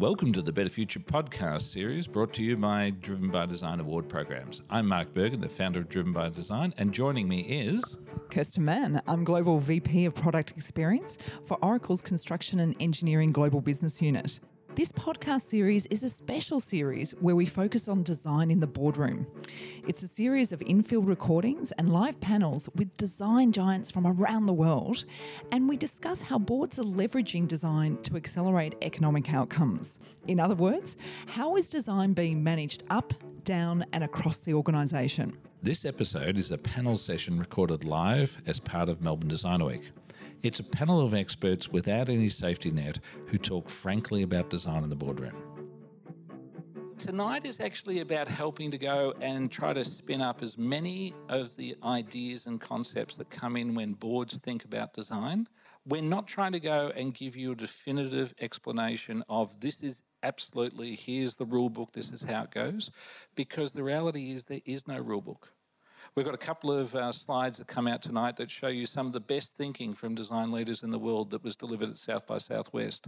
Welcome to the Better Future podcast series brought to you by Driven by Design award programs. I'm Mark Bergen, the founder of Driven by Design, and joining me is... Kirsten Mann. I'm Global VP of Product Experience for Oracle's Construction and Engineering Global Business Unit. This podcast series is a special series where we focus on design in the boardroom. It's a series of in-field recordings and live panels with design giants from around the world, and we discuss how boards are leveraging design to accelerate economic outcomes. In other words, how is design being managed up, down, and across the organisation? This episode is a panel session recorded live as part of Melbourne Design Week. It's a panel of experts without any safety net who talk frankly about design in the boardroom. Tonight is actually about helping to go and try to spin up as many of the ideas and concepts that come in when boards think about design. We're not trying to go and give you a definitive explanation of this is absolutely, here's the rule book, this is how it goes, because the reality is there is no rule book. We've got a couple of slides that come out tonight that show you some of the best thinking from design leaders in the world that was delivered at South by Southwest.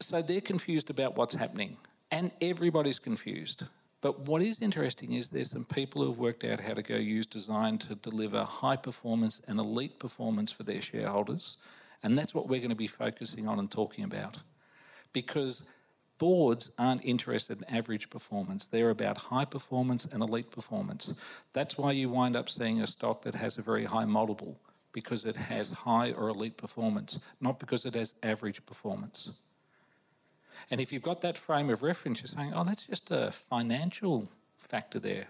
So they're confused about what's happening, and everybody's confused. But what is interesting is there's some people who've worked out how to go use design to deliver high performance and elite performance for their shareholders, and that's what we're going to be focusing on and talking about. Because boards aren't interested in average performance. They're about high performance and elite performance. That's why you wind up seeing a stock that has a very high multiple, because it has high or elite performance, not because it has average performance. And if you've got that frame of reference, you're saying, oh, that's just a financial factor there.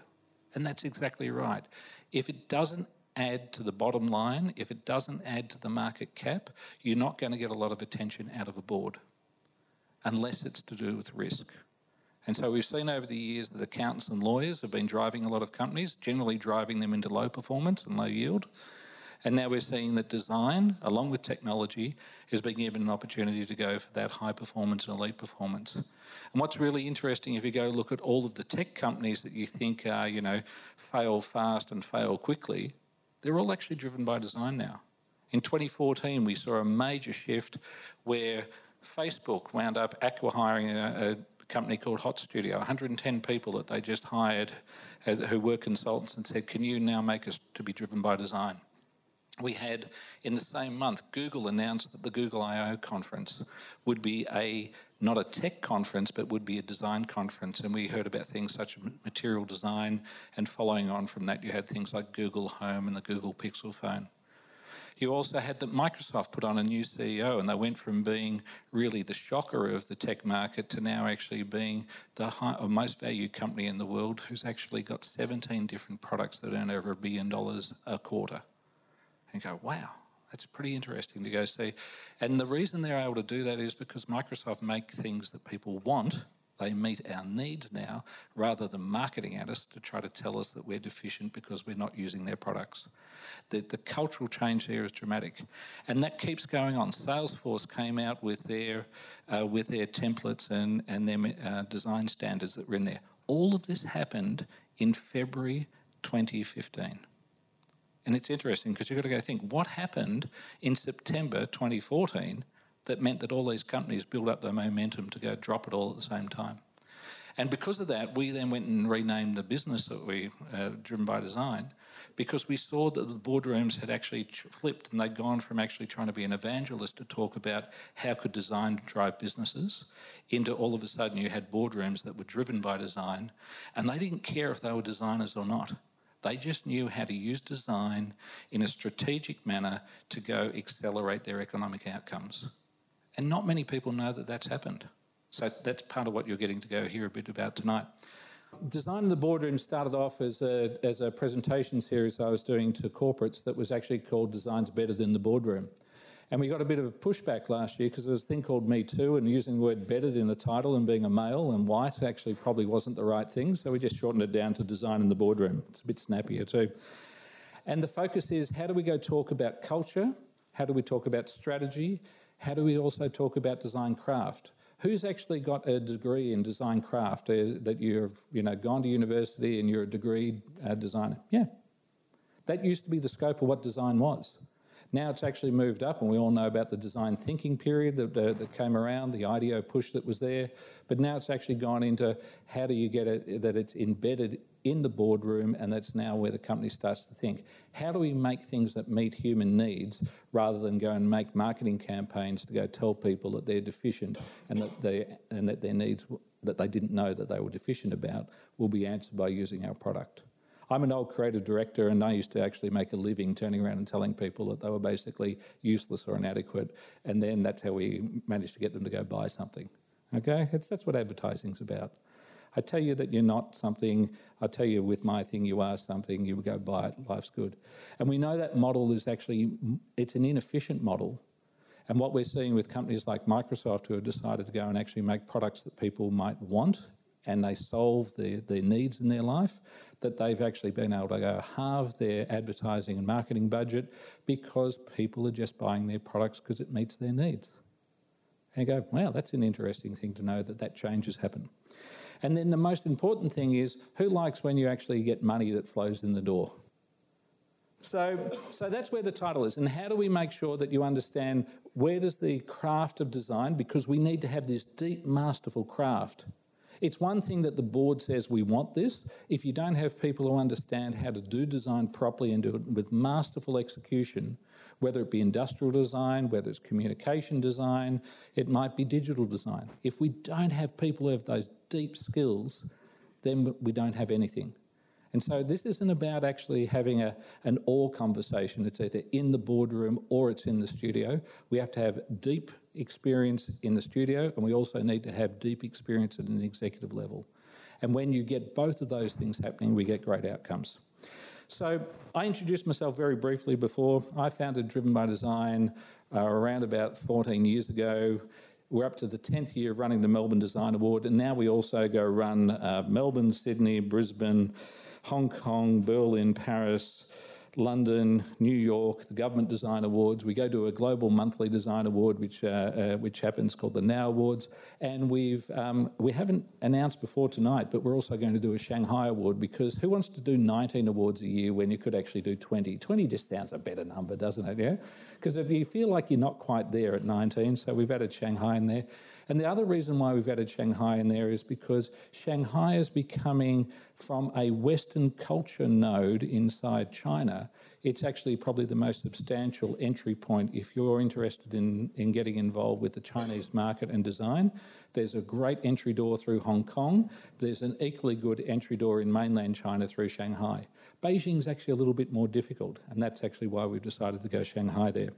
And that's exactly right. If it doesn't add to the bottom line, if it doesn't add to the market cap, you're not going to get a lot of attention out of a board, unless it's to do with risk. And so we've seen over the years that accountants and lawyers have been driving a lot of companies, generally driving them into low performance and low yield. And now we're seeing that design, along with technology, is being given an opportunity to go for that high performance and elite performance. And what's really interesting, if you go look at all of the tech companies that you think are, fail fast and fail quickly, they're all actually driven by design now. In 2014, we saw a major shift where Facebook wound up acqui-hiring a company called Hot Studio, 110 people that they just hired who were consultants, and said, can you now make us to be driven by design? We had, in the same month, Google announced that the Google I.O. conference would be not a tech conference, but would be a design conference. And we heard about things such as material design, and following on from that, you had things like Google Home and the Google Pixel phone. You also had that Microsoft put on a new CEO, and they went from being really the shocker of the tech market to now actually being the most valued company in the world, who's actually got 17 different products that earn over $1 billion a quarter. And you go, wow, that's pretty interesting to go see. And the reason they're able to do that is because Microsoft make things that people want. They meet our needs now, rather than marketing at us to try to tell us that we're deficient because we're not using their products. The cultural change there is dramatic. And that keeps going on. Salesforce came out with their templates and their design standards that were in there. All of this happened in February 2015. And it's interesting because you've got to go think, what happened in September 2014 that meant that all these companies built up their momentum to go drop it all at the same time? And because of that, we then went and renamed the business that we Driven by Design, because we saw that the boardrooms had actually flipped, and they'd gone from actually trying to be an evangelist to talk about how could design drive businesses into all of a sudden you had boardrooms that were driven by design, and they didn't care if they were designers or not. They just knew how to use design in a strategic manner to go accelerate their economic outcomes. And not many people know that that's happened. So that's part of what you're getting to go hear a bit about tonight. Design in the Boardroom started off as a presentation series I was doing to corporates that was actually called Design's Better Than the Boardroom. And we got a bit of pushback last year because there was a thing called Me Too, and using the word bettered in the title and being a male and white actually probably wasn't the right thing. So we just shortened it down to Design in the Boardroom. It's a bit snappier too. And the focus is, how do we go talk about culture? How do we talk about strategy? How do we also talk about design craft? Who's actually got a degree in design craft, that you've gone to university and you're a degree designer? Yeah. That used to be the scope of what design was. Now it's actually moved up, and we all know about the design thinking period that came around, the IDEO push that was there. But now it's actually gone into how do you get it that it's embedded in the boardroom, and that's now where the company starts to think, how do we make things that meet human needs rather than go and make marketing campaigns to go tell people that they're deficient and that their needs that they didn't know that they were deficient about will be answered by using our product. I'm an old creative director, and I used to actually make a living turning around and telling people that they were basically useless or inadequate, and then that's how we managed to get them to go buy something. Okay, that's what advertising's about. I tell you that you're not something. I tell you with my thing you are something. You go buy it. Life's good. And we know that model is actually, it's an inefficient model. And what we're seeing with companies like Microsoft, who have decided to go and actually make products that people might want, and they solve their needs in their life, that they've actually been able to go halve their advertising and marketing budget because people are just buying their products because it meets their needs. And you go, wow, that's an interesting thing to know that change has happened. And then the most important thing is, who likes when you actually get money that flows in the door? So that's where the title is. And how do we make sure that you understand where does the craft of design, because we need to have this deep, masterful craft. It's one thing that the board says we want this. If you don't have people who understand how to do design properly and do it with masterful execution, whether it be industrial design, whether it's communication design, it might be digital design. If we don't have people who have those deep skills, then we don't have anything. And so this isn't about actually having an all conversation. It's either in the boardroom or it's in the studio. We have to have deep experience in the studio, and we also need to have deep experience at an executive level. And when you get both of those things happening, we get great outcomes. So I introduced myself very briefly before. I founded Driven by Design around about 14 years ago. We're up to the 10th year of running the Melbourne Design Award, and now we also go run Melbourne, Sydney, Brisbane, Hong Kong, Berlin, Paris, London, New York, the Government Design Awards. We go to a global monthly design award, which happens, called the Now Awards. And we haven't announced before tonight, but we're also going to do a Shanghai Award, because who wants to do 19 awards a year when you could actually do 20? 20 just sounds a better number, doesn't it? Yeah, because you feel like you're not quite there at 19, so we've added Shanghai in there. And the other reason why we've added Shanghai in there is because Shanghai is becoming, from a Western culture node inside China, it's actually probably the most substantial entry point if you're interested in getting involved with the Chinese market and design. There's a great entry door through Hong Kong. There's an equally good entry door in mainland China through Shanghai. Beijing's actually a little bit more difficult, and that's actually why we've decided to go Shanghai there.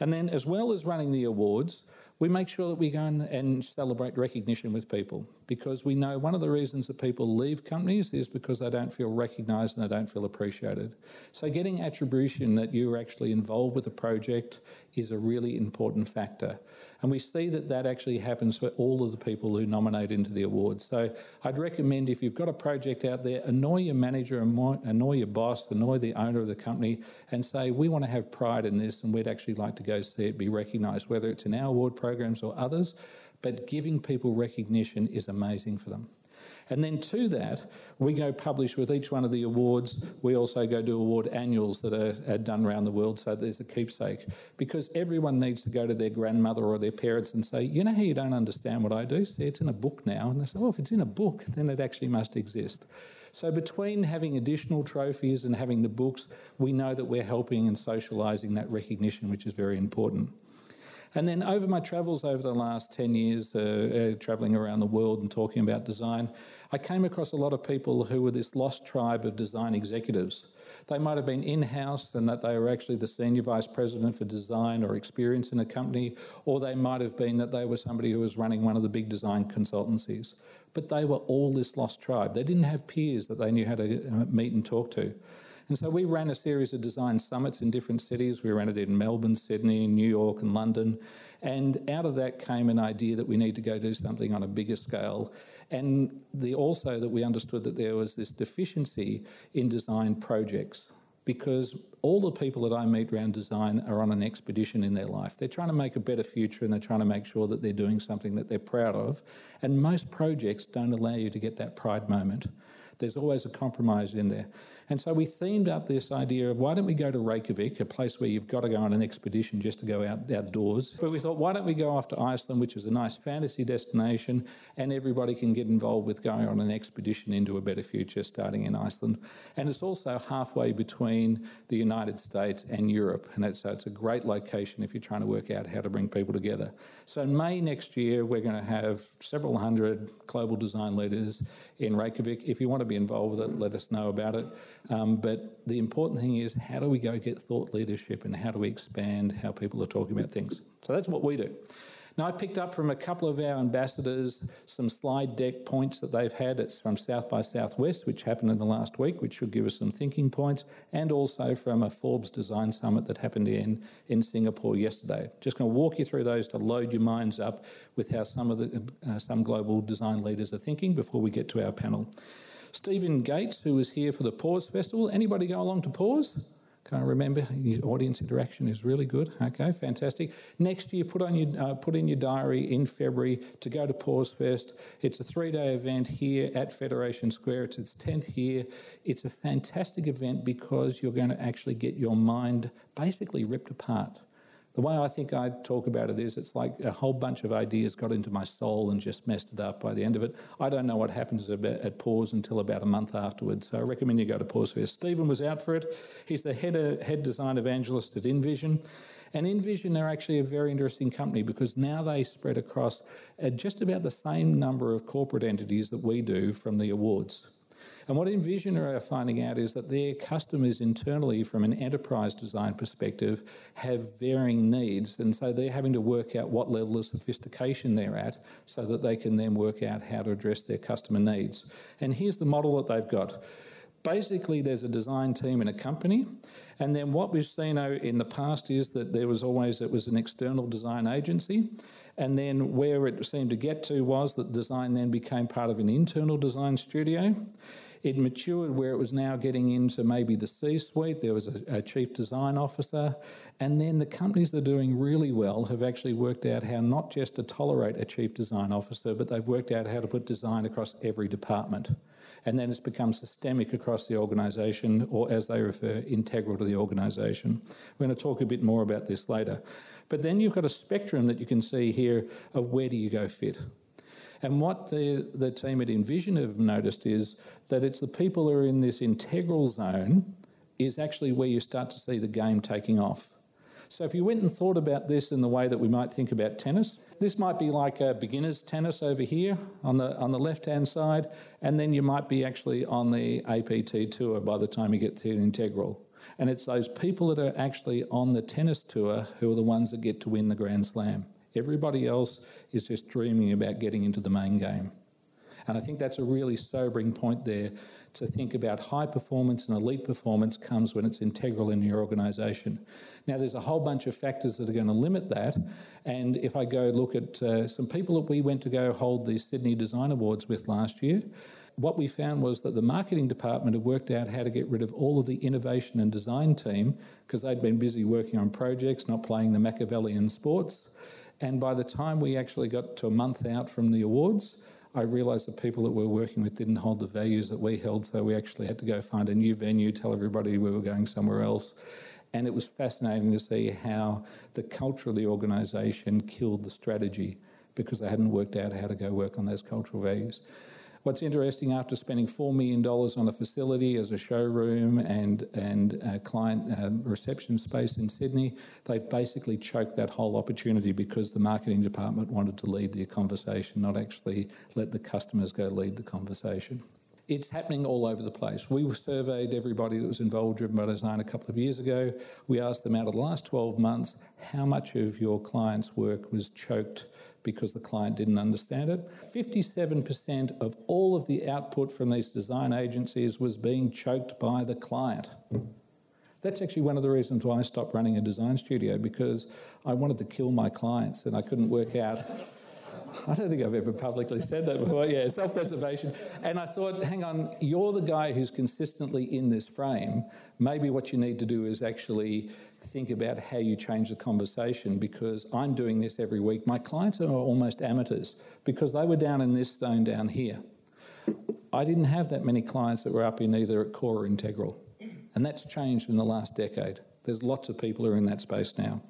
And then, as well as running the awards, we make sure that we go and celebrate recognition with people, because we know one of the reasons that people leave companies is because they don't feel recognised and they don't feel appreciated. So getting attribution that you were actually involved with a project is a really important factor. And we see that actually happens for all of the people who nominate into the awards. So I'd recommend, if you've got a project out there, annoy your manager, annoy your boss, annoy the owner of the company, and say, we want to have pride in this, and we'd actually like to go see it be recognised, whether it's in our award programs or others. But giving people recognition is amazing for them. And then to that, we go publish with each one of the awards. We also go do award annuals that are done around the world, so there's a keepsake. Because everyone needs to go to their grandmother or their parents and say, you know how you don't understand what I do? See, it's in a book now. And they say, oh, if it's in a book, then it actually must exist. So between having additional trophies and having the books, we know that we're helping and socialising that recognition, which is very important. And then over my travels over the last 10 years, travelling around the world and talking about design, I came across a lot of people who were this lost tribe of design executives. They might have been in-house, and that they were actually the senior vice president for design or experience in a company, or they might have been that they were somebody who was running one of the big design consultancies. But they were all this lost tribe. They didn't have peers that they knew how to meet and talk to. And so we ran a series of design summits in different cities. We ran it in Melbourne, Sydney, New York and London. And out of that came an idea that we need to go do something on a bigger scale. And also that we understood that there was this deficiency in design projects. because all the people that I meet around design are on an expedition in their life. They're trying to make a better future and they're trying to make sure that they're doing something that they're proud of. And most projects don't allow you to get that pride moment. There's always a compromise in there. And so we themed up this idea of why don't we go to Reykjavik, a place where you've got to go on an expedition just to go outdoors. But we thought, why don't we go off to Iceland, which is a nice fantasy destination, and everybody can get involved with going on an expedition into a better future starting in Iceland. And it's also halfway between the United States and Europe. And so it's a great location if you're trying to work out how to bring people together. So in May next year, we're going to have several hundred global design leaders in Reykjavik. If you want to be involved with it, let us know about it. But the important thing is, how do we go get thought leadership and how do we expand how people are talking about things? So that's what we do. Now, I picked up from a couple of our ambassadors some slide deck points that they've had. It's from South by Southwest, which happened in the last week, which should give us some thinking points, and also from a Forbes Design Summit that happened in Singapore yesterday. Just going to walk you through those to load your minds up with how some global design leaders are thinking before we get to our panel. Stephen Gates, who was here for the Pause Festival. Anybody go along to Pause? Can't remember. Your audience interaction is really good. Okay, fantastic. Next year, put in your diary in February to go to Pause Fest. It's a 3-day event here at Federation Square. It's its 10th year. It's a fantastic event because you're going to actually get your mind basically ripped apart. The way I think I talk about it is it's like a whole bunch of ideas got into my soul and just messed it up by the end of it. I don't know what happens at Pause until about a month afterwards, so I recommend you go to Pause Fest. Stephen was out for it. He's the head design evangelist at InVision. And InVision are actually a very interesting company because now they spread across just about the same number of corporate entities that we do from the awards. And what InVision are finding out is that their customers internally from an enterprise design perspective have varying needs, and so they're having to work out what level of sophistication they're at so that they can then work out how to address their customer needs. And here's the model that they've got. Basically, there's a design team in a company, and then what we've seen in the past is that it was an external design agency, and then where it seemed to get to was that design then became part of an internal design studio. It matured where it was now getting into maybe the C-suite. There was a chief design officer. And then the companies that are doing really well have actually worked out how not just to tolerate a chief design officer, but they've worked out how to put design across every department. And then it's become systemic across the organisation, or as they refer, integral to the organisation. We're going to talk a bit more about this later. But then you've got a spectrum that you can see here of where do you go fit. And what the team at InVision have noticed is that it's the people who are in this integral zone is actually where you start to see the game taking off. So if you went and thought about this in the way that we might think about tennis, this might be like a beginner's tennis over here on the left-hand side, and then you might be actually on the APT tour by the time you get to the integral. And it's those people that are actually on the tennis tour who are the ones that get to win the Grand Slam. Everybody else is just dreaming about getting into the main game. And I think that's a really sobering point there, to think about high performance and elite performance comes when it's integral in your organisation. Now, there's a whole bunch of factors that are going to limit that. And if I go look at some people that we went to go hold the Sydney Design Awards with last year, what we found was that the marketing department had worked out how to get rid of all of the innovation and design team because they'd been busy working on projects, not playing the Machiavellian sports. And by the time we actually got to a month out from the awards, I realised the people that we were working with didn't hold the values that we held, so we actually had to go find a new venue, tell everybody we were going somewhere else. And it was fascinating to see how the culture of the organisation killed the strategy because they hadn't worked out how to go work on those cultural values. What's interesting, after spending $4 million on a facility as a showroom and a client reception space in Sydney, they've basically choked that whole opportunity because the marketing department wanted to lead the conversation, not actually let the customers go lead the conversation. It's happening all over the place. We surveyed everybody that was involved in Driven by Design a couple of years ago. We asked them out of the last 12 months, how much of your client's work was choked because the client didn't understand it? 57% of all of the output from these design agencies was being choked by the client. That's actually one of the reasons why I stopped running a design studio, because I wanted to kill my clients and I couldn't work out I don't think I've ever publicly said that before. Yeah, self-preservation. And I thought, hang on, you're the guy who's consistently in this frame. Maybe what you need to do is actually think about how you change the conversation, because I'm doing this every week. My clients are almost amateurs because they were down in this zone down here. I didn't have that many clients that were up in either at core or integral. And that's changed in the last decade. There's lots of people who are in that space now.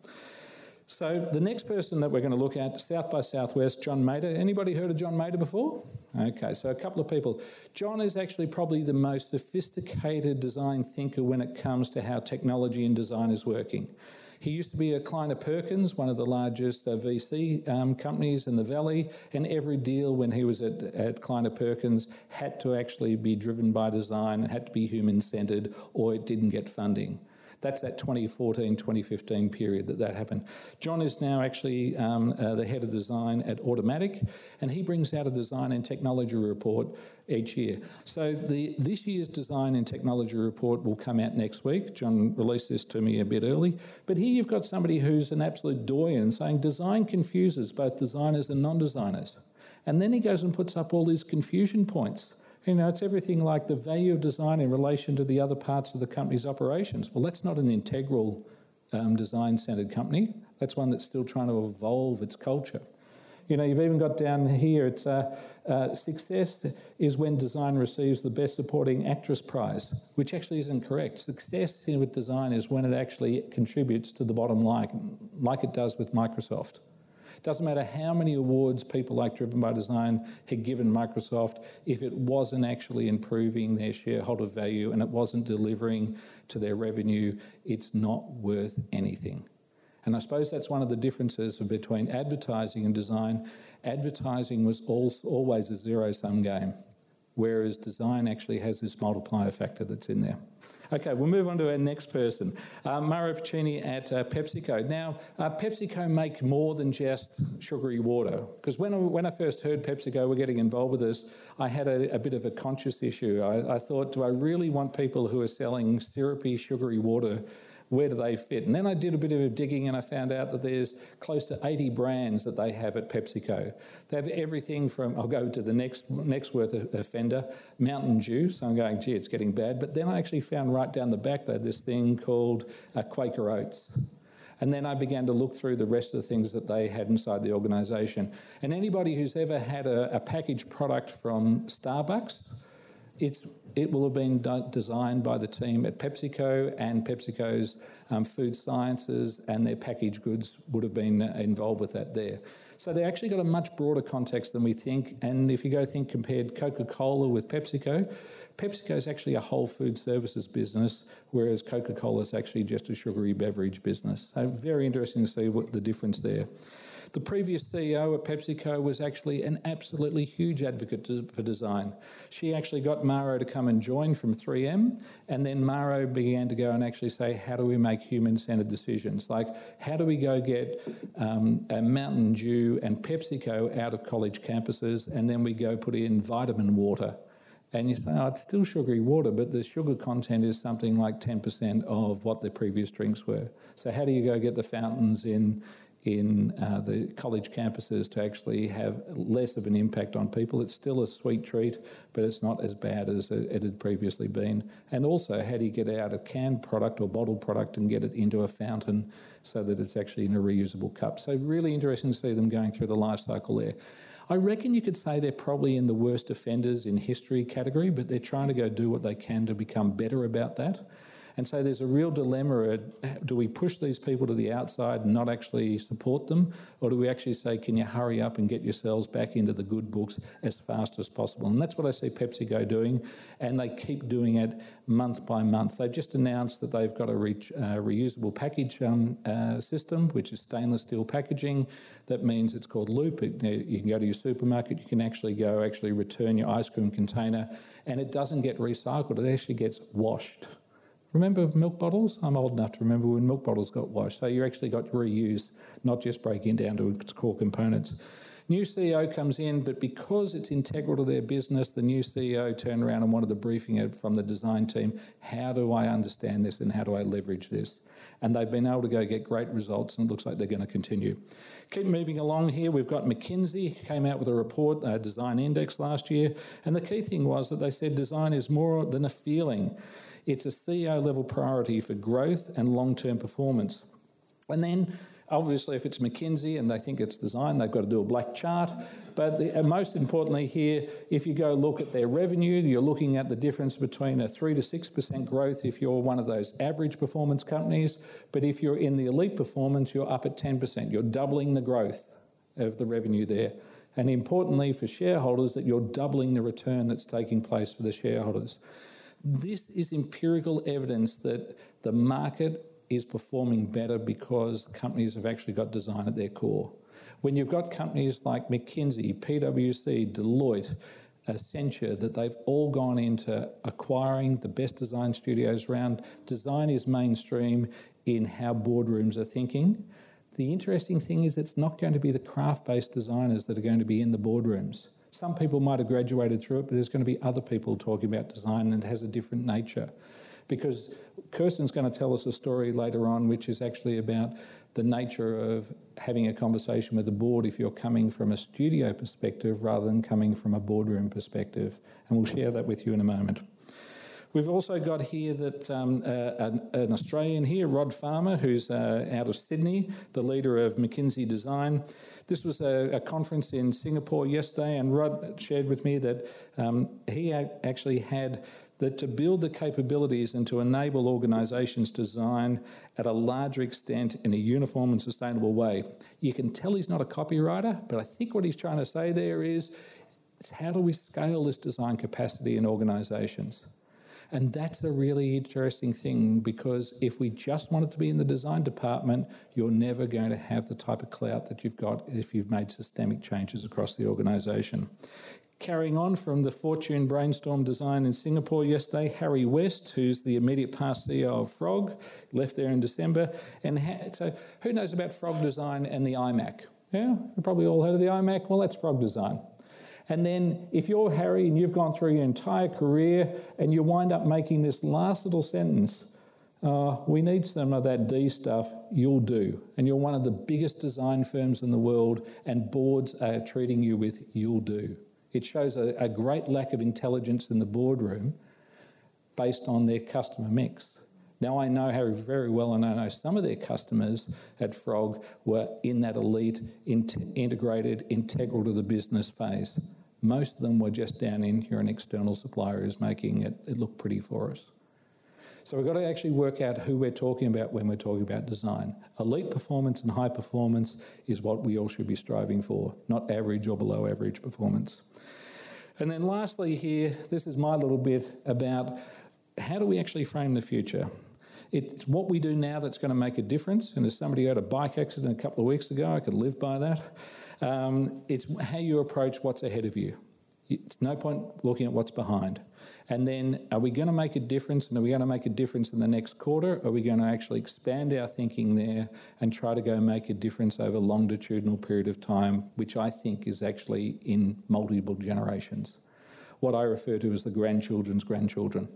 So the next person that we're going to look at, South by Southwest, John Maeda. Anybody heard of John Maeda before? Okay, so a couple of people. John is actually probably the most sophisticated design thinker when it comes to how technology and design is working. He used to be a Kleiner Perkins, one of the largest VC companies in the Valley, and every deal when he was at Kleiner Perkins had to actually be driven by design, had to be human-centered, or it didn't get funding. That's that 2014, 2015 period that happened. John is now actually the head of design at Automatic, and he brings out a design and technology report each year. So this year's design and technology report will come out next week. John released this to me a bit early. But here you've got somebody who's an absolute doyen saying design confuses both designers and non-designers. And then he goes and puts up all these confusion points. You know, it's everything like the value of design in relation to the other parts of the company's operations. Well, that's not an integral design-centered company. That's one that's still trying to evolve its culture. You know, you've even got down here, it's success is when design receives the Best Supporting Actress prize, which actually isn't correct. Success with design is when it actually contributes to the bottom line, like it does with Microsoft. It doesn't matter how many awards people like Driven by Design had given Microsoft if it wasn't actually improving their shareholder value and it wasn't delivering to their revenue, it's not worth anything. And I suppose that's one of the differences between advertising and design. Advertising was always a zero-sum game, whereas design actually has this multiplier factor that's in there. Okay, we'll move on to our next person, Mario Pacini at PepsiCo. Now, PepsiCo make more than just sugary water, because when I first heard PepsiCo were getting involved with this, I had a bit of a conscience issue. I thought, do I really want people who are selling syrupy, sugary water? Where do they fit? And then I did a bit of digging and I found out that there's close to 80 brands that they have at PepsiCo. They have everything from, I'll go to the next worth offender, Mountain Dew. So I'm going, gee, it's getting bad. But then I actually found right down the back they had this thing called Quaker Oats. And then I began to look through the rest of the things that they had inside the organisation. And anybody who's ever had a packaged product from Starbucks, it will have been designed by the team at PepsiCo, and PepsiCo's food sciences and their packaged goods would have been involved with that there. So they actually got a much broader context than we think. And if you compared Coca-Cola with PepsiCo, PepsiCo is actually a whole food services business, whereas Coca-Cola is actually just a sugary beverage business. So very interesting to see what the difference there. The previous CEO at PepsiCo was actually an absolutely huge advocate for design. She actually got Mario to come and join from 3M, and then Mario began to go and actually say, how do we make human-centered decisions? Like, how do we go get a Mountain Dew and PepsiCo out of college campuses, and then we go put in vitamin water? And you say, oh, it's still sugary water, but the sugar content is something like 10% of what the previous drinks were. So how do you go get the fountains in the college campuses to actually have less of an impact on people? It's still a sweet treat, but it's not as bad as it had previously been. And also, how do you get out a canned product or bottled product and get it into a fountain so that it's actually in a reusable cup? So really interesting to see them going through the life cycle there. I reckon you could say they're probably in the worst offenders in history category, but they're trying to go do what they can to become better about that. And so there's a real dilemma at, do we push these people to the outside and not actually support them? Or do we actually say, can you hurry up and get yourselves back into the good books as fast as possible? And that's what I see PepsiCo doing, and they keep doing it month by month. They've just announced that they've got a reusable package system, which is stainless steel packaging. That means it's called Loop. You can go to your supermarket, you can actually return your ice cream container, and it doesn't get recycled, it actually gets washed. Remember milk bottles? I'm old enough to remember when milk bottles got washed. So you actually got reuse, not just breaking down to its core components. New CEO comes in, but because it's integral to their business, the new CEO turned around and wanted the briefing from the design team. How do I understand this and how do I leverage this? And they've been able to go get great results, and it looks like they're going to continue. Keep moving along here. We've got McKinsey came out with a report, a design index last year. And the key thing was that they said design is more than a feeling. It's a CEO level priority for growth and long-term performance. And then obviously, if it's McKinsey and they think it's design, they've got to do a black chart. But most importantly here, if you go look at their revenue, you're looking at the difference between a 3 to 6% growth if you're one of those average performance companies. But if you're in the elite performance, you're up at 10%. You're doubling the growth of the revenue there. And importantly for shareholders, that you're doubling the return that's taking place for the shareholders. This is empirical evidence that the market is performing better because companies have actually got design at their core. When you've got companies like McKinsey, PwC, Deloitte, Accenture, that they've all gone into acquiring the best design studios around, design is mainstream in how boardrooms are thinking. The interesting thing is it's not going to be the craft-based designers that are going to be in the boardrooms. Some people might have graduated through it, but there's going to be other people talking about design, and it has a different nature. Because Kirsten's going to tell us a story later on, which is actually about the nature of having a conversation with the board if you're coming from a studio perspective rather than coming from a boardroom perspective. And we'll share that with you in a moment. We've also got here that an Australian here, Rod Farmer, who's out of Sydney, the leader of McKinsey Design. This was a conference in Singapore yesterday, and Rod shared with me that he actually had that to build the capabilities and to enable organisations to design at a larger extent in a uniform and sustainable way. You can tell he's not a copywriter, but I think what he's trying to say there is, it's how do we scale this design capacity in organisations? And that's a really interesting thing, because if we just want it to be in the design department, you're never going to have the type of clout that you've got if you've made systemic changes across the organisation. Carrying on from the Fortune Brainstorm Design in Singapore yesterday, Harry West, who's the immediate past CEO of Frog, left there in December. And so who knows about Frog Design and the iMac? Yeah, you probably all heard of the iMac. Well, that's Frog Design. And then if you're Harry and you've gone through your entire career and you wind up making this last little sentence, we need some of that D stuff, you'll do. And you're one of the biggest design firms in the world, and boards are treating you with you'll do. It shows a great lack of intelligence in the boardroom based on their customer mix. Now, I know Harry very well, and I know some of their customers at Frog were in that elite, integrated, integral to the business phase. Most of them were just down in here, an external supplier is making it look pretty for us. So we've got to actually work out who we're talking about when we're talking about design. Elite performance and high performance is what we all should be striving for, not average or below average performance. And then lastly here, this is my little bit about how do we actually frame the future? It's what we do now that's going to make a difference. And as somebody who had a bike accident a couple of weeks ago, I could live by that. It's how you approach what's ahead of you. It's no point looking at what's behind. And then are we going to make a difference? And are we going to make a difference in the next quarter? Are we going to actually expand our thinking there and try to go make a difference over a longitudinal period of time, which I think is actually in multiple generations? What I refer to as the grandchildren's grandchildren,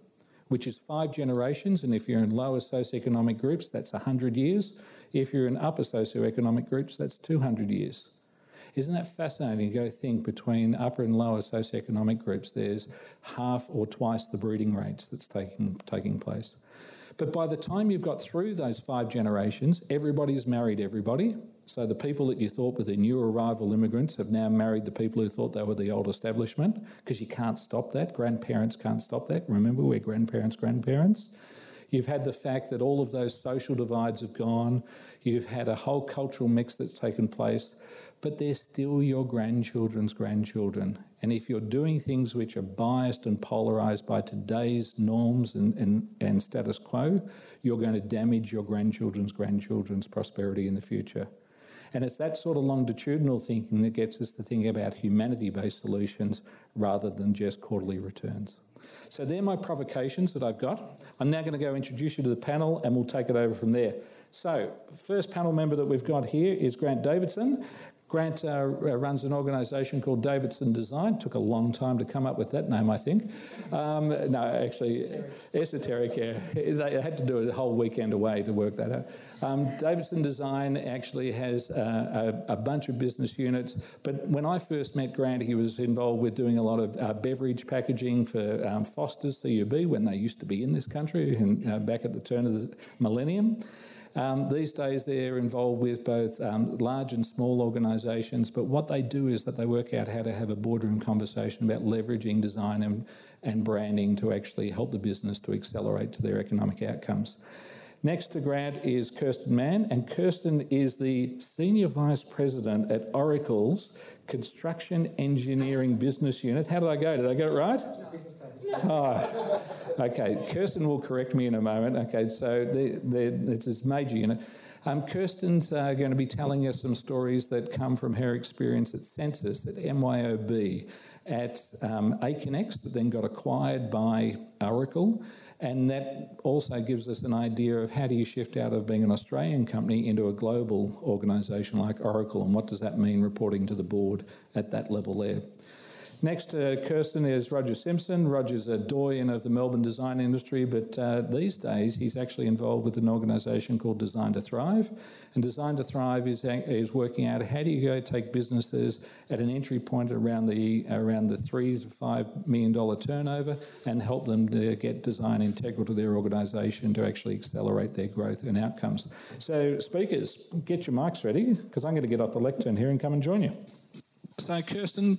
which is 5 generations. And if you're in lower socioeconomic groups, that's 100 years. If you're in upper socioeconomic groups, that's 200 years. Isn't that fascinating to go think between upper and lower socioeconomic groups, there's half or twice the breeding rates that's taking place. But by the time you've got through those 5 generations, everybody's married everybody. So the people that you thought were the new arrival immigrants have now married the people who thought they were the old establishment, because you can't stop that. Grandparents can't stop that. Remember, we're grandparents, grandparents. You've had the fact that all of those social divides have gone. You've had a whole cultural mix that's taken place, but they're still your grandchildren's grandchildren. And if you're doing things which are biased and polarised by today's norms and status quo, you're going to damage your grandchildren's grandchildren's prosperity in the future. And it's that sort of longitudinal thinking that gets us to think about humanity-based solutions rather than just quarterly returns. So they're my provocations that I've got. I'm now going to go introduce you to the panel, and we'll take it over from there. So first panel member that we've got here is Grant Davidson. Grant runs an organisation called Davidson Design. Took a long time to come up with that name, I think. No, actually, esoteric. Yeah, they had to do it a whole weekend away to work that out. Davidson Design actually has a bunch of business units. But when I first met Grant, he was involved with doing a lot of beverage packaging for Foster's, CUB, when they used to be in this country and, back at the turn of the millennium. These days they're involved with both large and small organisations, but what they do is that they work out how to have a boardroom conversation about leveraging design and branding to actually help the business to accelerate to their economic outcomes. Next to Grant is Kirsten Mann, and Kirsten is the Senior Vice President at Oracle's Construction Engineering Business Unit. How did I go? Did I get it right? No. Oh, okay. Kirsten will correct me in a moment. Okay, so it's this major unit. Kirsten's going to be telling us some stories that come from her experience at Census, at MYOB, at Aconex, that then got acquired by Oracle. And that also gives us an idea of how do you shift out of being an Australian company into a global organisation like Oracle, and what does that mean reporting to the board at that level there. Next to Kirsten is Roger Simpson. Roger's a doyen of the Melbourne design industry, but these days he's actually involved with an organisation called Design to Thrive. And Design to Thrive is working out how do you go take businesses at an entry point around the $3 to $5 million turnover and help them to get design integral to their organisation to actually accelerate their growth and outcomes. So speakers, get your mics ready, because I'm going to get off the lectern here and come and join you. So Kirsten,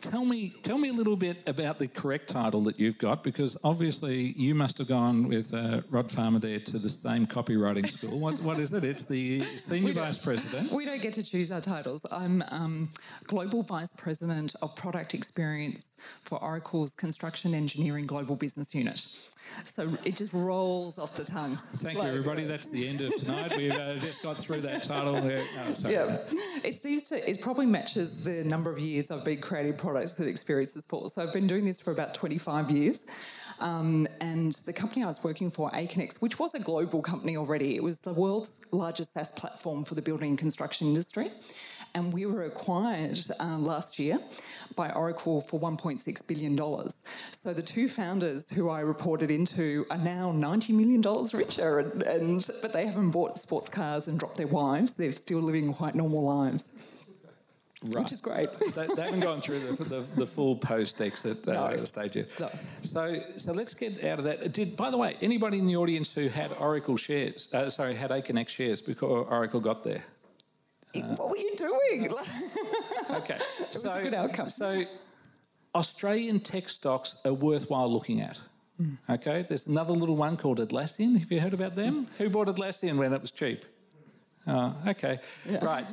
Tell me a little bit about the correct title that you've got, because obviously you must have gone with Rod Farmer there to the same copywriting school. What is it? It's the Senior Vice President. We don't get to choose our titles. I'm Global Vice President of Product Experience for Oracle's Construction Engineering Global Business Unit. So it just rolls off the tongue. Thank you, everybody. That's the end of tonight. We've just got through that title. No, sorry. Yeah. It probably matches the number of years I've been creating products and experiences for. So I've been doing this for about 25 years. And the company I was working for, Aconex, which was a global company already, it was the world's largest SaaS platform for the building and construction industry. And we were acquired last year by Oracle for $1.6 billion. So the two founders who I reported into are now $90 million richer, but they haven't bought sports cars and dropped their wives. They're still living quite normal lives. Right. Which is great. They haven't gone through the full post-exit stage yet. No. So let's get out of that. By the way, anybody in the audience who had Oracle shares, had Aconex shares before Oracle got there? What were you doing? Okay. It was a good outcome. So Australian tech stocks are worthwhile looking at. Mm. Okay. There's another little one called Atlassian. Have you heard about them? Who bought Atlassian when it was cheap? Oh, okay. Yeah. Right.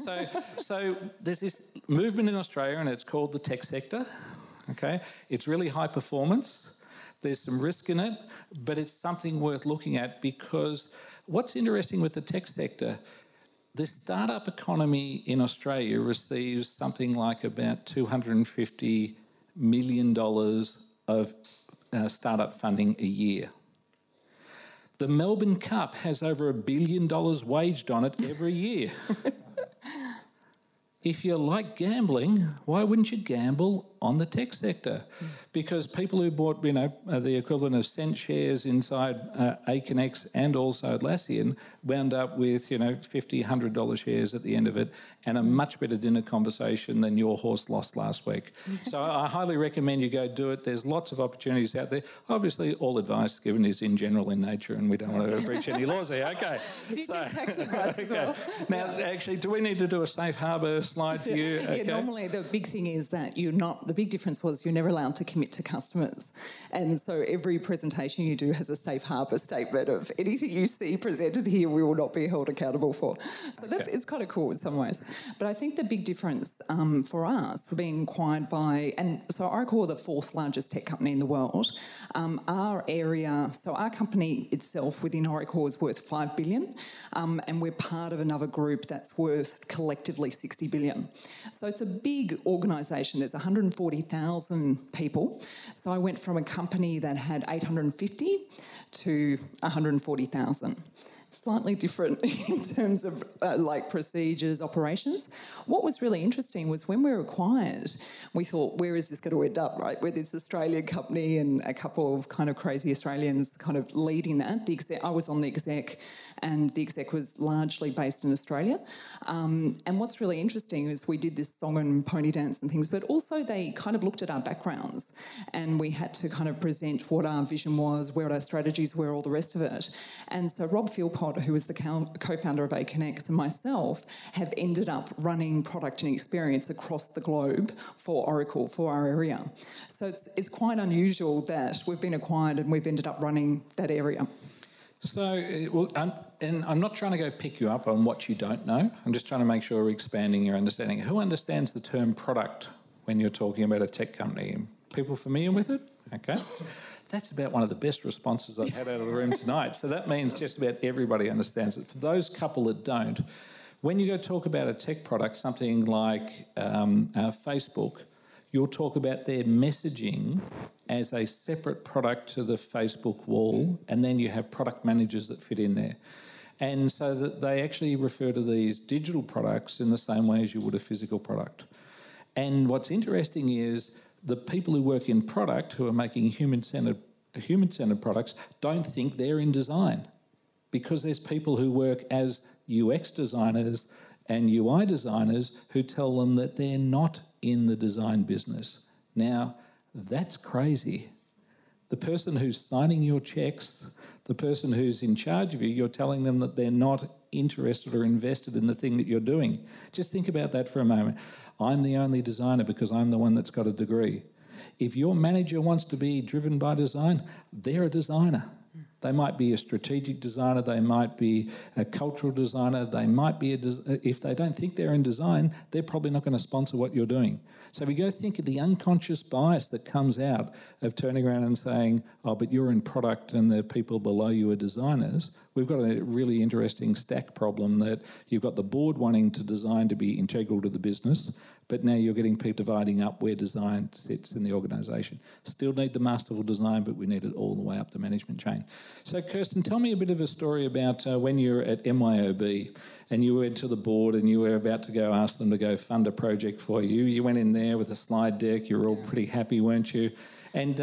So there's this movement in Australia, and it's called the tech sector. Okay. It's really high performance. There's some risk in it, but it's something worth looking at, because what's interesting with the tech sector, the startup economy in Australia receives something like about $250 million of startup funding a year. The Melbourne Cup has over $1 billion waged on it every year. If you like gambling, why wouldn't you gamble on the tech sector? Because people who bought, the equivalent of cent shares inside Aconex and also Atlassian wound up with, $50, $100 shares at the end of it, and a much better dinner conversation than your horse lost last week. So I highly recommend you go do it. There's lots of opportunities out there. Obviously, all advice given is in general in nature, and we don't want to breach any laws here. Okay. Do you do tax advice as well? Now, actually, do we need to do a safe harbour slide for you? Okay. Yeah, normally the big thing is that the big difference was you're never allowed to commit to customers. And so every presentation you do has a safe harbour statement of anything you see presented here we will not be held accountable for. So it's kind of cool in some ways. But I think the big difference for us, for being acquired by, and so Oracle are the fourth largest tech company in the world. Our company itself within Oracle is worth $5 billion, and we're part of another group that's worth collectively $60 billion. So it's a big organisation. There's 140,000 people. So I went from a company that had 850 to 140,000. slightly different in terms of like procedures, operations. What was really interesting was when we were acquired, we thought, where is this going to end up, right? With this Australian company and a couple of kind of crazy Australians kind of leading that. I was on the exec, and the exec was largely based in Australia. And what's really interesting is we did this song and pony dance and things, but also they kind of looked at our backgrounds, and we had to kind of present what our vision was, where our strategies were, all the rest of it. And so Rob Philpott, who was the co-founder of Aconex, and myself have ended up running product and experience across the globe for Oracle, for our area. So it's quite unusual that we've been acquired and we've ended up running that area. So, well, and I'm not trying to go pick you up on what you don't know. I'm just trying to make sure we're expanding your understanding. Who understands the term product when you're talking about a tech company? People familiar with it? Okay. That's about one of the best responses I've had out of the room tonight. So that means just about everybody understands it. For those couple that don't, when you go talk about a tech product, something like Facebook, you'll talk about their messaging as a separate product to the Facebook wall, and then you have product managers that fit in there. And so that they actually refer to these digital products in the same way as you would a physical product. And what's interesting is the people who work in product who are making human-centered products don't think they're in design, because there's people who work as UX designers and UI designers who tell them that they're not in the design business. Now, that's crazy. The person who's signing your checks, the person who's in charge of you, you're telling them that they're not interested or invested in the thing that you're doing. Just think about that for a moment. I'm the only designer because I'm the one that's got a degree. If your manager wants to be driven by design, they're a designer. They might be a strategic designer, they might be a cultural designer, they might be if they don't think they're in design, they're probably not going to sponsor what you're doing. So if you go think of the unconscious bias that comes out of turning around and saying, oh, but you're in product and the people below you are designers, we've got a really interesting stack problem that you've got the board wanting to design to be integral to the business, but now you're getting people dividing up where design sits in the organisation. Still need the masterful design, but we need it all the way up the management chain. So, Kirsten, tell me a bit of a story about when you were at MYOB and you went to the board and you were about to go ask them to go fund a project for you. You went in there with a slide deck. You were all pretty happy, weren't you? And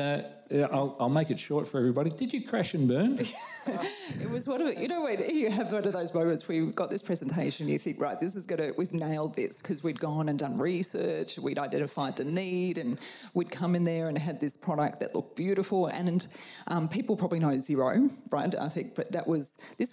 I'll make it short for everybody. Did you crash and burn? It was one of, you know, when you have one of those moments where you've got this presentation, you think, right, this is going to, we've nailed this, because we'd gone and done research, we'd identified the need, and we'd come in there and had this product that looked beautiful. And people probably know Xero, right? I think, but this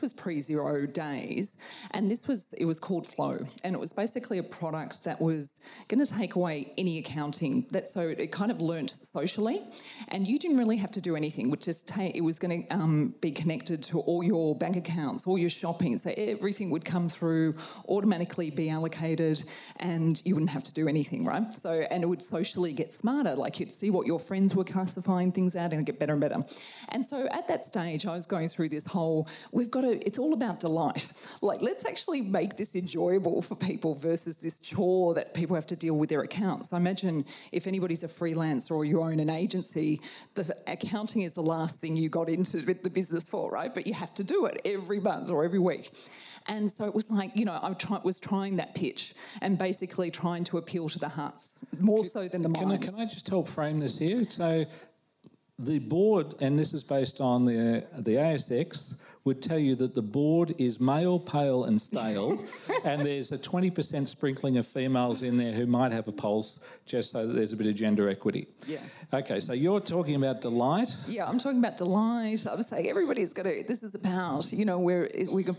was pre-Xero days, and it was called Flow, and it was basically a product that was going to take away any accounting. So it kind of learnt socially, and you didn't really have to do anything. It was going to be connected to all your bank accounts, all your shopping, so everything would come through, automatically be allocated, and you wouldn't have to do anything, right? So, and it would socially get smarter, like you'd see what your friends were classifying things out and get better and better. And so at that stage, I was going through this whole, it's all about delight. Like, let's actually make this enjoyable for people versus this chore that people have to deal with their accounts. I imagine if anybody's a freelancer or you own an agency, the accounting is the last thing you got into the business for, right? But you have to do it every month or every week. And so it was like, you know, I was trying that pitch and basically trying to appeal to the hearts more so than the minds. Can I just help frame this here? So the board, and this is based on the ASX, would tell you that the board is male, pale and stale, and there's a 20% sprinkling of females in there who might have a pulse, just so that there's a bit of gender equity. Yeah. Okay, so you're talking about delight. Yeah, I'm talking about delight. I was saying everybody's got to, this is about, you know, we're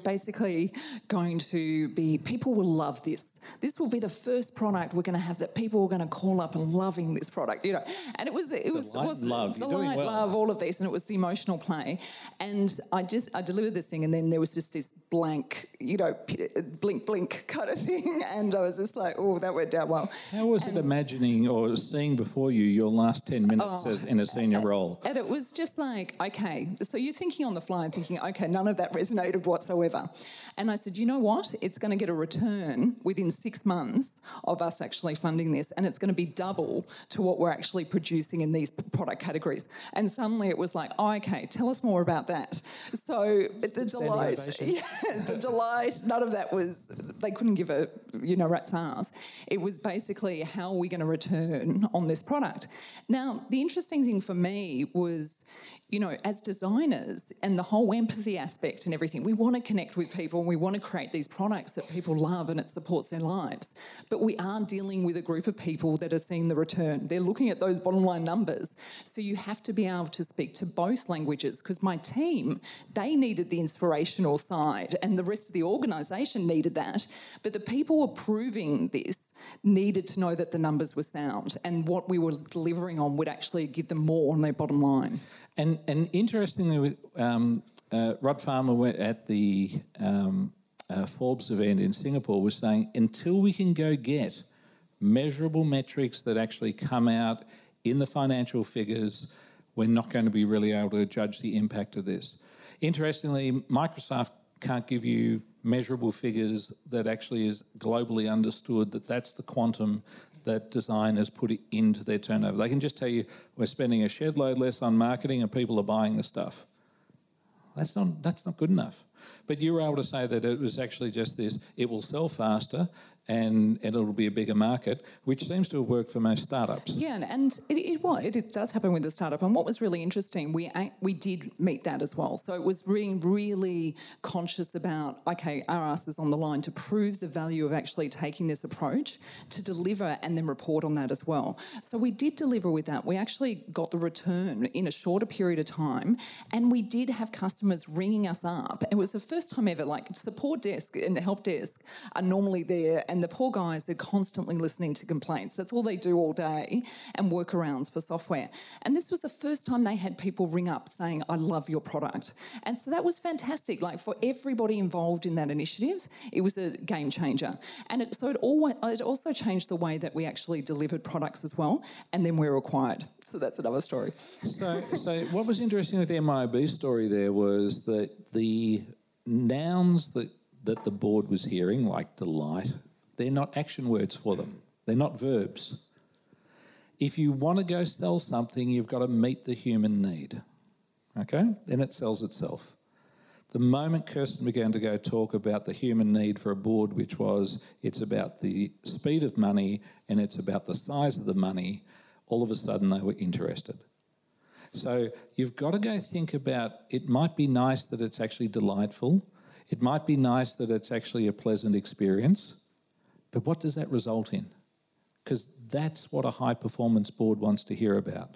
basically going to be, people will love this. This will be the first product we're going to have that people are going to call up and loving this product, you know. And it was delight, love, all of these, and it was the emotional play. And I delivered this thing, and then there was just this blank, you know, blink, blink kind of thing, and I was just like, oh, that went down well. How was it imagining or seeing before you your last 10 minutes in a senior role? And it was just like, okay, so you're thinking on the fly and thinking, okay, none of that resonated whatsoever. And I said, you know what? It's going to get a return within 6 months of us actually funding this, and it's going to be double to what we're actually producing in these product categories. And suddenly it was like, oh, okay, tell us more about that. So the delight, the delight, none of that was, they couldn't give a, rat's ass. It was basically, how are we going to return on this product? Now, the interesting thing for me was, as designers and the whole empathy aspect and everything, we want to connect with people and we want to create these products that people love and it supports their lives. But we are dealing with a group of people that are seeing the return. They're looking at those bottom line numbers. So you have to be able to speak to both languages, because my team, they needed the inspirational side and the rest of the organisation needed that. But the people approving this needed to know that the numbers were sound and what we were delivering on would actually give them more on their bottom line. And interestingly, Rod Farmer went at the Forbes event in Singapore, was saying, until we can go get measurable metrics that actually come out in the financial figures, we're not going to be really able to judge the impact of this. Interestingly, Microsoft can't give you measurable figures that actually is globally understood, that that's the quantum that design has put it into their turnover. They can just tell you, we're spending a shed load less on marketing and people are buying the stuff. That's not good enough. But you were able to say that it was actually just this, it will sell faster and it'll be a bigger market, which seems to have worked for most startups. Yeah, and it does happen with the startup. And what was really interesting, we did meet that as well. So it was being really conscious about, okay, our ass is on the line to prove the value of actually taking this approach, to deliver and then report on that as well. So we did deliver with that. We actually got the return in a shorter period of time, and we did have customers ringing us up. It was the first time ever, support desk and the help desk are normally there, and the poor guys are constantly listening to complaints. That's all they do all day, and workarounds for software. And this was the first time they had people ring up saying, I love your product. And so that was fantastic. For everybody involved in that initiative, it was a game changer. And it also changed the way that we actually delivered products as well, and then we were acquired. So that's another story. So what was interesting with the MYOB story there was that the nouns that the board was hearing, like delight, they're not action words for them. They're not verbs. If you want to go sell something, you've got to meet the human need, okay? Then it sells itself. The moment Kirsten began to go talk about the human need for a board, which was it's about the speed of money and it's about the size of the money, all of a sudden they were interested. So you've got to go think about, it might be nice that it's actually delightful. It might be nice that it's actually a pleasant experience. But what does that result in? Because that's what a high-performance board wants to hear about.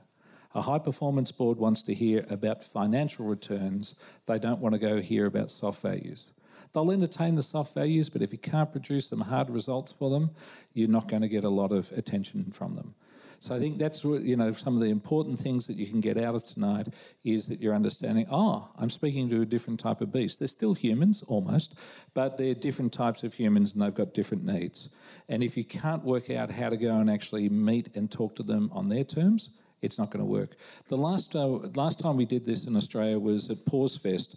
A high-performance board wants to hear about financial returns. They don't want to go hear about soft values. They'll entertain the soft values, but if you can't produce some hard results for them, you're not going to get a lot of attention from them. So I think that's some of the important things that you can get out of tonight is that you're understanding, I'm speaking to a different type of beast. They're still humans, almost, but they're different types of humans and they've got different needs. And if you can't work out how to go and actually meet and talk to them on their terms, it's not going to work. The last time we did this in Australia was at Pause Fest.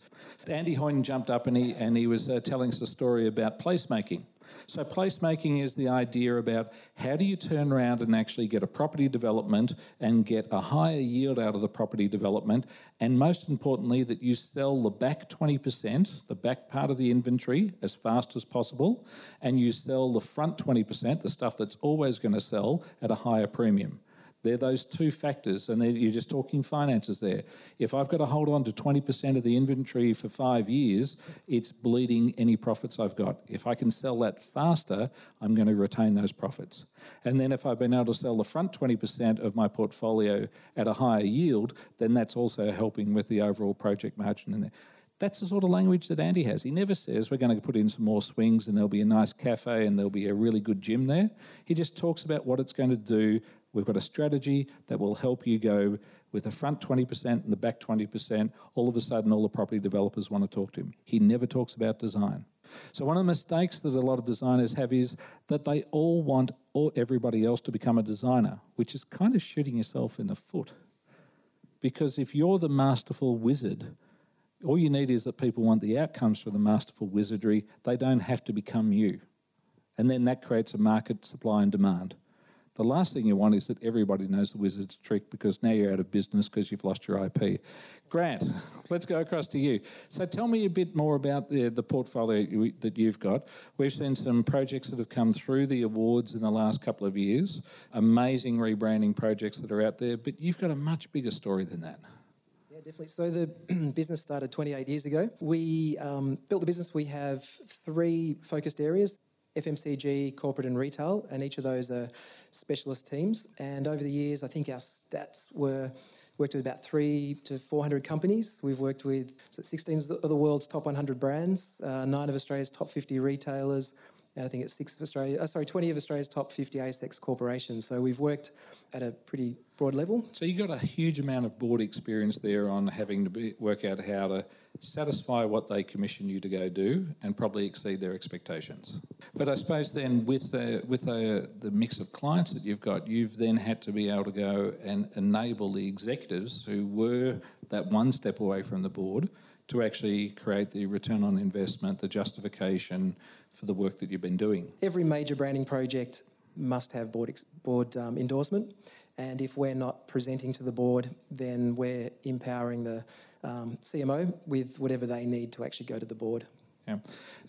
Andy Hoyden jumped up and he was telling us a story about placemaking. So placemaking is the idea about how do you turn around and actually get a property development and get a higher yield out of the property development, and most importantly that you sell the back 20%, the back part of the inventory, as fast as possible, and you sell the front 20%, the stuff that's always going to sell, at a higher premium. They're those two factors, and you're just talking finances there. If I've got to hold on to 20% of the inventory for 5 years, it's bleeding any profits I've got. If I can sell that faster, I'm going to retain those profits. And then if I've been able to sell the front 20% of my portfolio at a higher yield, then that's also helping with the overall project margin in there. That's the sort of language that Andy has. He never says, we're going to put in some more swings and there'll be a nice cafe and there'll be a really good gym there. He just talks about what it's going to do. We've got a strategy that will help you go with the front 20% and the back 20%. All of a sudden, all the property developers want to talk to him. He never talks about design. So one of the mistakes that a lot of designers have is that they all want everybody else to become a designer, which is kind of shooting yourself in the foot. Because if you're the masterful wizard, all you need is that people want the outcomes from the masterful wizardry. They don't have to become you. And then that creates a market, supply and demand. The last thing you want is that everybody knows the wizard's trick, because now you're out of business because you've lost your IP. Grant, let's go across to you. So tell me a bit more about the portfolio that you've got. We've seen some projects that have come through the awards in the last couple of years, amazing rebranding projects that are out there, but you've got a much bigger story than that. Yeah, definitely. So the business started 28 years ago. We built the business. We have three focused areas: FMCG, corporate and retail, and each of those are specialist teams. And over the years, I think our stats were worked with about 300 to 400 companies. We've worked with 16 of the world's top 100 brands, 9 of Australia's top 50 retailers, and I think it's 20 of Australia's top 50 ASX corporations. So we've worked at a pretty broad level. So you've got a huge amount of board experience there on having to work out how to satisfy what they commission you to go do and probably exceed their expectations. But I suppose then with the mix of clients that you've got, you've then had to be able to go and enable the executives who were that one step away from the board to actually create the return on investment, the justification for the work that you've been doing. Every major branding project must have board endorsement, and if we're not presenting to the board, then we're empowering the CMO with whatever they need to actually go to the board. Yeah.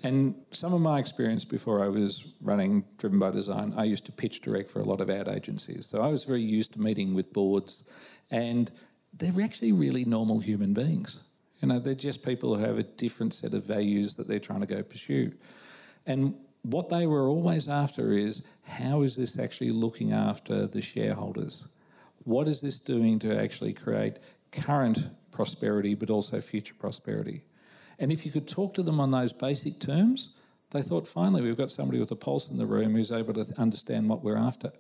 And some of my experience before I was running Driven by Design, I used to pitch direct for a lot of ad agencies. So I was very used to meeting with boards, and they're actually really normal human beings. You know, they're just people who have a different set of values that they're trying to go pursue. And what they were always after is, how is this actually looking after the shareholders? What is this doing to actually create current prosperity but also future prosperity? And if you could talk to them on those basic terms, they thought, finally, we've got somebody with a pulse in the room who's able to understand what we're after.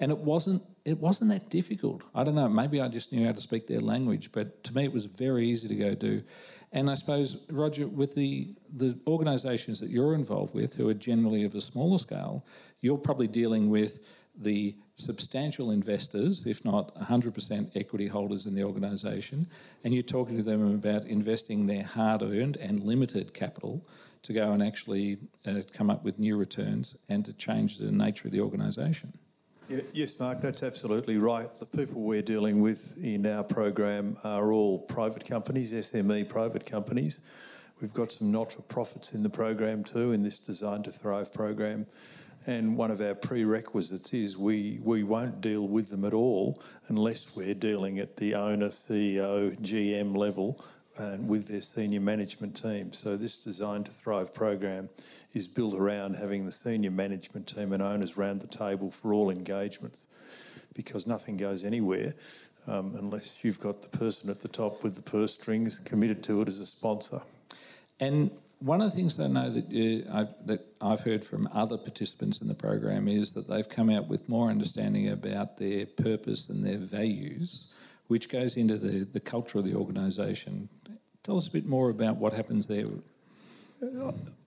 And it wasn't that difficult. I don't know, maybe I just knew how to speak their language, but to me it was very easy to go do. And I suppose, Roger, with the organisations that you're involved with, who are generally of a smaller scale, you're probably dealing with the substantial investors, if not 100% equity holders in the organisation, and you're talking to them about investing their hard-earned and limited capital to go and actually come up with new returns and to change the nature of the organisation. Yes, Mark, that's absolutely right. The people we're dealing with in our program are all private companies, SME private companies. We've got some not-for-profits in the program too, in this Design to Thrive program. And one of our prerequisites is we won't deal with them at all unless we're dealing at the owner, CEO, GM level and with their senior management team. So this Design to Thrive program is built around having the senior management team and owners round the table for all engagements, because nothing goes anywhere unless you've got the person at the top with the purse strings committed to it as a sponsor. And one of the things I know that I've heard from other participants in the program is that they've come out with more understanding about their purpose and their values, which goes into the culture of the organisation. Tell us a bit more about what happens there.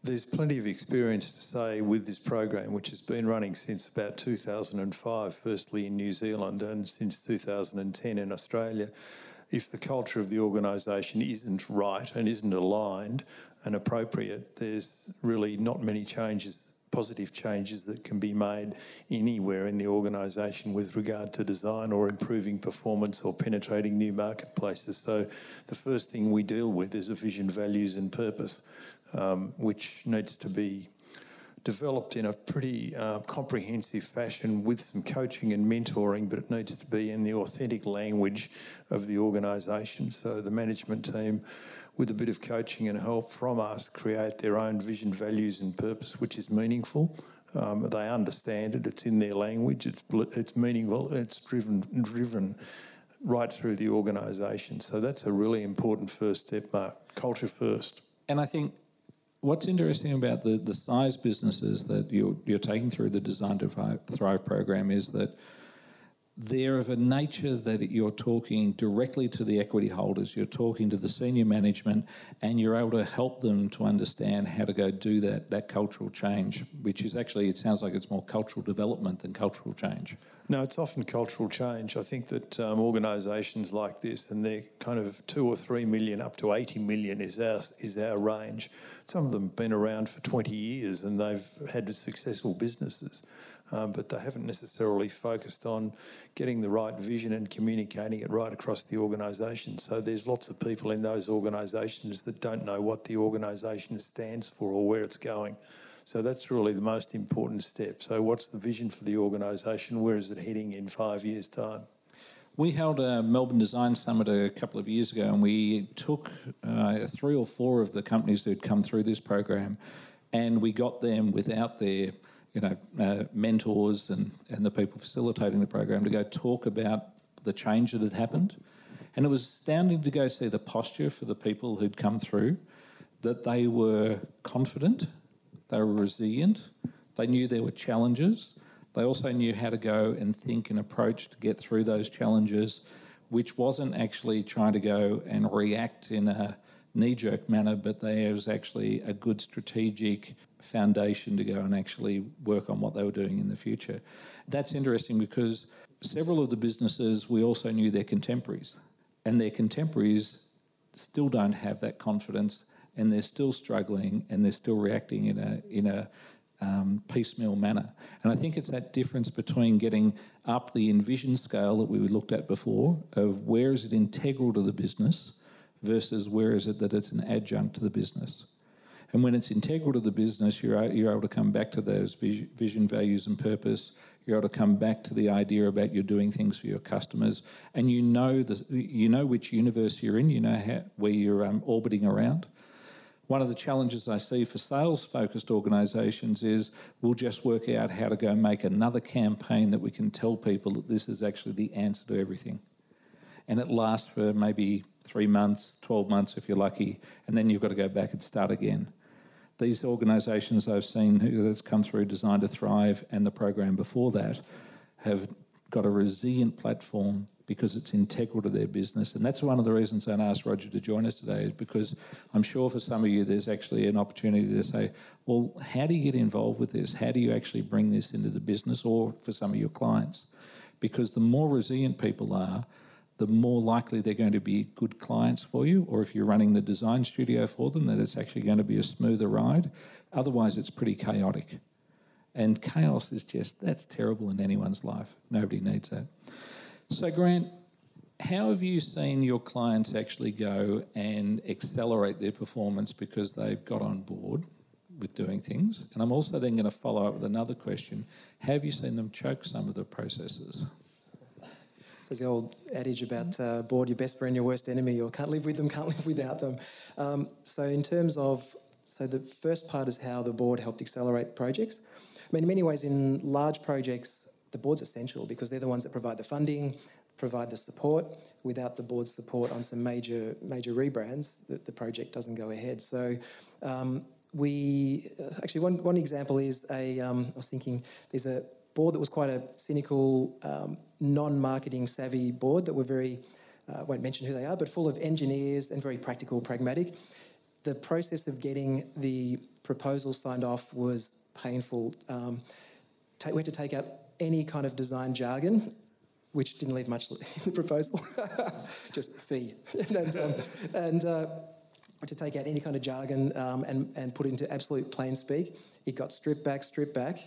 There's plenty of experience to say with this program, which has been running since about 2005, firstly in New Zealand and since 2010 in Australia. If the culture of the organisation isn't right and isn't aligned and appropriate, there's really not many changes, positive changes that can be made anywhere in the organisation with regard to design or improving performance or penetrating new marketplaces. So the first thing we deal with is a vision, values and purpose, which needs to be developed in a pretty comprehensive fashion with some coaching and mentoring, but it needs to be in the authentic language of the organisation. So the management team, with a bit of coaching and help from us, create their own vision, values and purpose, which is meaningful. They understand it, it's in their language, it's meaningful, it's driven right through the organisation. So that's a really important first step, Mark. Culture first. And I think what's interesting about the size businesses that you're taking through the Design to Thrive program is that they're of a nature that you're talking directly to the equity holders, you're talking to the senior management, and you're able to help them to understand how to go do that cultural change, which is actually, it sounds like it's more cultural development than cultural change. No, it's often cultural change. I think that organisations like this, and they're kind of 2 or 3 million, up to 80 million is our range. Some of them have been around for 20 years and they've had successful businesses, but they haven't necessarily focused on getting the right vision and communicating it right across the organisation. So there's lots of people in those organisations that don't know what the organisation stands for or where it's going. So that's really the most important step. So what's the vision for the organisation? Where is it heading in 5 years' time? We held a Melbourne Design Summit a couple of years ago, and we took 3 or 4 of the companies who'd come through this program, and we got them without their mentors and the people facilitating the program to go talk about the change that had happened. And it was astounding to go see the posture for the people who'd come through, that they were confident, they were resilient, they knew there were challenges. They also knew how to go and think and approach to get through those challenges, which wasn't actually trying to go and react in a knee-jerk manner, but there was actually a good strategic foundation to go and actually work on what they were doing in the future. That's interesting because several of the businesses, we also knew their contemporaries, and their contemporaries still don't have that confidence, and they're still struggling, and they're still reacting in a piecemeal manner. And I think it's that difference between getting up the InVision scale that we looked at before, of where is it integral to the business versus where is it that it's an adjunct to the business. And when it's integral to the business, you're able to come back to those vision, values and purpose. You're able to come back to the idea about you're doing things for your customers, and you know which universe you're in, where you're orbiting around. One of the challenges I see for sales-focused organisations is we'll just work out how to go make another campaign that we can tell people that this is actually the answer to everything. And it lasts for maybe 3 months, 12 months if you're lucky, and then you've got to go back and start again. These organisations I've seen that's come through Design to Thrive and the program before that have got a resilient platform because it's integral to their business. And that's one of the reasons I asked Roger to join us today, is because I'm sure for some of you there's actually an opportunity to say, well, how do you get involved with this? How do you actually bring this into the business or for some of your clients? Because the more resilient people are, the more likely they're going to be good clients for you, or if you're running the design studio for them, that it's actually going to be a smoother ride. Otherwise, it's pretty chaotic. And chaos is that's terrible in anyone's life. Nobody needs that. So Grant, how have you seen your clients actually go and accelerate their performance because they've got on board with doing things? And I'm also then going to follow up with another question. Have you seen them choke some of the processes? So the old adage about board, your best friend, your worst enemy, or can't live with them, can't live without them. So in terms of, so the first part is how the board helped accelerate projects. I mean, in many ways in large projects, the board's essential because they're the ones that provide the funding, provide the support. Without the board's support on some major rebrands, the project doesn't go ahead. So one example is I was thinking there's a board that was quite a cynical, non-marketing savvy board that were very, won't mention who they are, but full of engineers and very practical, pragmatic. The process of getting the proposal signed off was painful. We had to take out any kind of design jargon, which didn't leave much in the proposal, just fee. and to take out any kind of jargon and put it into absolute plain speak, it got stripped back.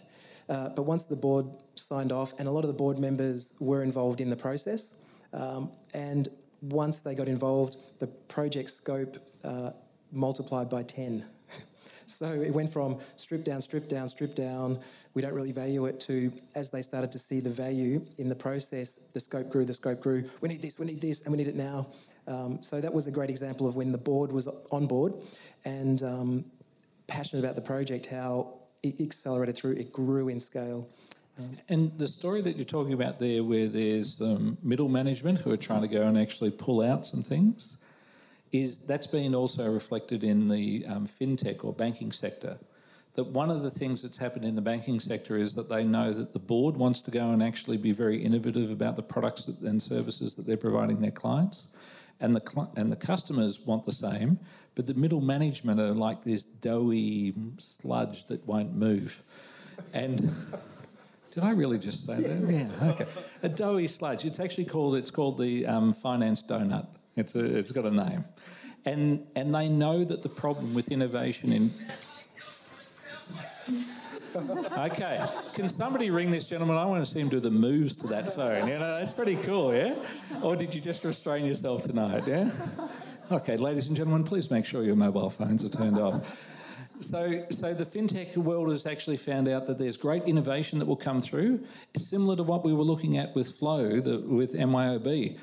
But once the board signed off, and a lot of the board members were involved in the process, and once they got involved, the project scope multiplied by 10. So it went from stripped down, we don't really value it, to as they started to see the value in the process, the scope grew, we need this, and we need it now. So that was a great example of when the board was on board and passionate about the project, how it accelerated through, it grew in scale. And the story that you're talking about there, where there's middle management who are trying to go and actually pull out some things, that's been also reflected in the fintech or banking sector. that one of the things that's happened in the banking sector is that they know that the board wants to go and actually be very innovative about the products and services that they're providing their clients. And the customers want the same, but the middle management are like this doughy sludge that won't move. And did I really just say that? Yeah. Okay. A doughy sludge. It's actually called. It's called the finance donut. It's got a name. And they know that the problem with innovation in. Okay, can somebody ring this gentleman? I want to see him do the moves to that phone. You know, that's pretty cool, yeah? Or did you just restrain yourself tonight, yeah? Okay, ladies and gentlemen, please make sure your mobile phones are turned off. So the fintech world has actually found out that there's great innovation that will come through. It's similar to what we were looking at with Flow, with MYOB.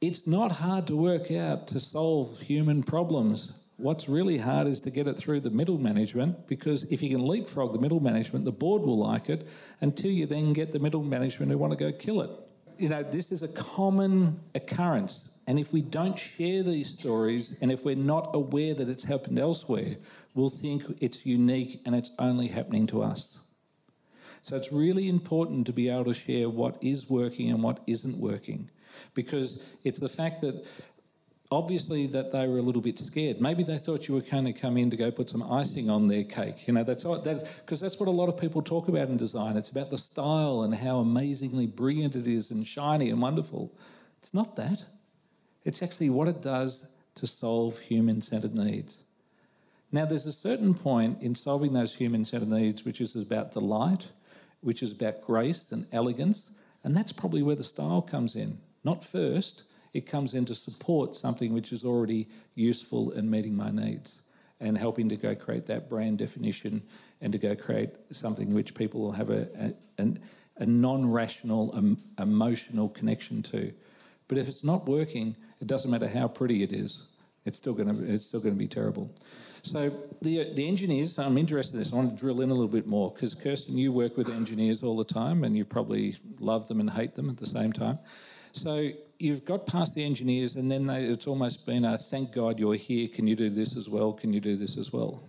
It's not hard to work out to solve human problems. What's really hard is to get it through the middle management, because if you can leapfrog the middle management, the board will like it until you then get the middle management who want to go kill it. You know, this is a common occurrence. And if we don't share these stories, and if we're not aware that it's happened elsewhere, we'll think it's unique and it's only happening to us. So it's really important to be able to share what is working and what isn't working, because it's the fact that obviously that they were a little bit scared. Maybe they thought you were going to come in to go put some icing on their cake. You know, that's what a lot of people talk about in design. It's about the style and how amazingly brilliant it is and shiny and wonderful. It's not that. It's actually what it does to solve human-centered needs. Now, there's a certain point in solving those human-centered needs which is about delight, which is about grace and elegance, and that's probably where the style comes in. Not first. It comes in to support something which is already useful and meeting my needs and helping to go create that brand definition and to go create something which people will have a non-rational, emotional connection to. But if it's not working, it doesn't matter how pretty it is. It's still going to be terrible. So the engineers, I'm interested in this. I want to drill in a little bit more because, Kirsten, you work with engineers all the time and you probably love them and hate them at the same time. So you've got past the engineers and then it's almost been a, thank God you're here, can you do this as well, can you do this as well?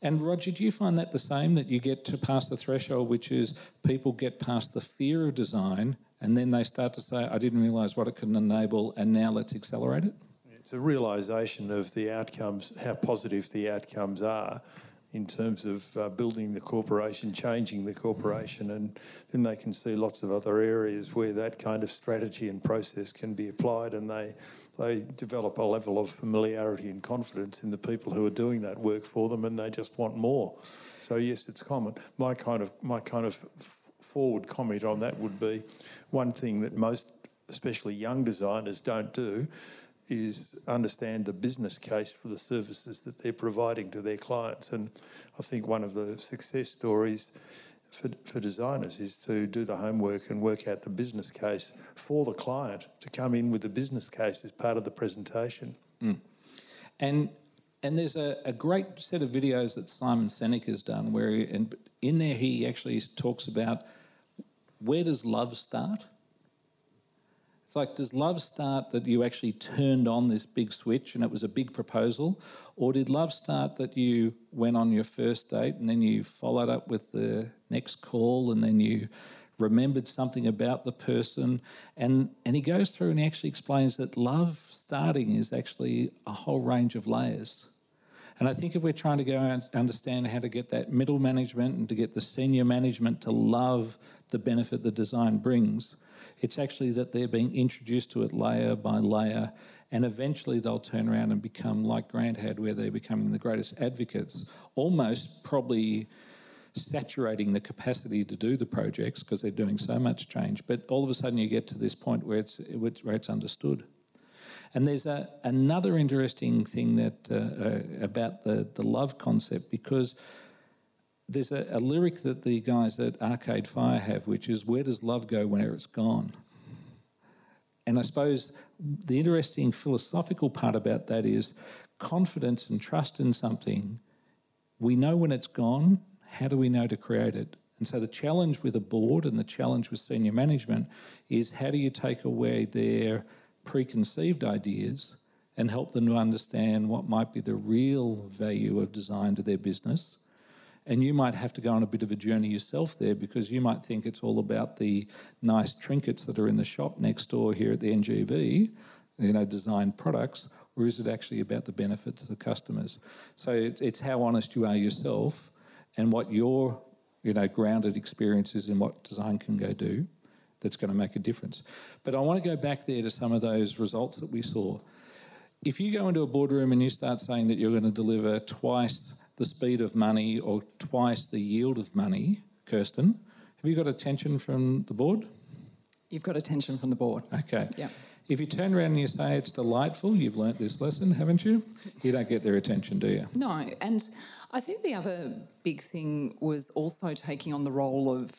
And Roger, do you find that the same, that you get to pass the threshold, which is people get past the fear of design and then they start to say, I didn't realise what it can enable and now let's accelerate it? It's a realisation of the outcomes, how positive the outcomes are in terms of building the corporation, changing the corporation, and then they can see lots of other areas where that kind of strategy and process can be applied, and they develop a level of familiarity and confidence in the people who are doing that work for them, and they just want more. So yes, it's common. My kind of forward comment on that would be one thing that most, especially young designers, don't do is understand the business case for the services that they're providing to their clients. And I think one of the success stories for designers is to do the homework and work out the business case for the client, to come in with the business case as part of the presentation. Mm. And there's a great set of videos that Simon Sinek has done where in there he actually talks about, where does love start? It's like, does love start that you actually turned on this big switch and it was a big proposal? Or did love start that you went on your first date and then you followed up with the next call and then you remembered something about the person? And he goes through and he actually explains that love starting is actually a whole range of layers. And I think if we're trying to go and understand how to get that middle management and to get the senior management to love the benefit the design brings, it's actually that they're being introduced to it layer by layer, and eventually they'll turn around and become like Grant had, where they're becoming the greatest advocates, almost probably saturating the capacity to do the projects because they're doing so much change. But all of a sudden you get to this point where it's understood. And there's another interesting thing that about the love concept, because there's a lyric that the guys at Arcade Fire have, which is, where does love go when it's gone? And I suppose the interesting philosophical part about that is confidence and trust in something. We know when it's gone, how do we know to create it? And so the challenge with a board and the challenge with senior management is, how do you take away their preconceived ideas and help them to understand what might be the real value of design to their business And you might have to go on a bit of a journey yourself there, because you might think it's all about the nice trinkets that are in the shop next door here at the NGV, you know, designed products, or is it actually about the benefit to the customers? So it's how honest you are yourself and what your, you know, grounded experience is in what design can go do that's going to make a difference. But I want to go back there to some of those results that we saw. If you go into a boardroom and you start saying that you're going to deliver twice the speed of money or twice the yield of money, Kirsten, have you got attention from the board? You've got attention from the board. Okay. Yeah. If you turn around and you say it's delightful, you've learnt this lesson, haven't you? You don't get their attention, do you? No, and I think the other big thing was also taking on the role of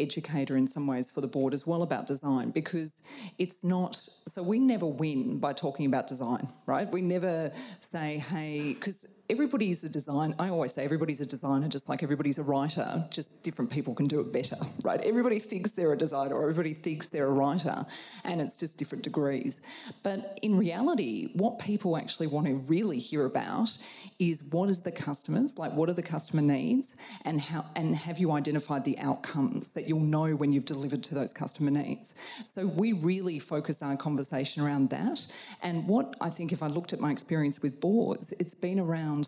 educator in some ways for the board as well about design, because it's not... So we never win by talking about design, right? We never say, hey... Because everybody's a designer. I always say everybody's a designer, just like everybody's a writer, just different people can do it better, right? Everybody thinks they're a designer or everybody thinks they're a writer, and it's just different degrees. But in reality, what people actually want to really hear about is what is the customers, like what are the customer needs, and how, and have you identified the outcomes that you'll know when you've delivered to those customer needs? So we really focus our conversation around that. And what I think, if I looked at my experience with boards, it's been around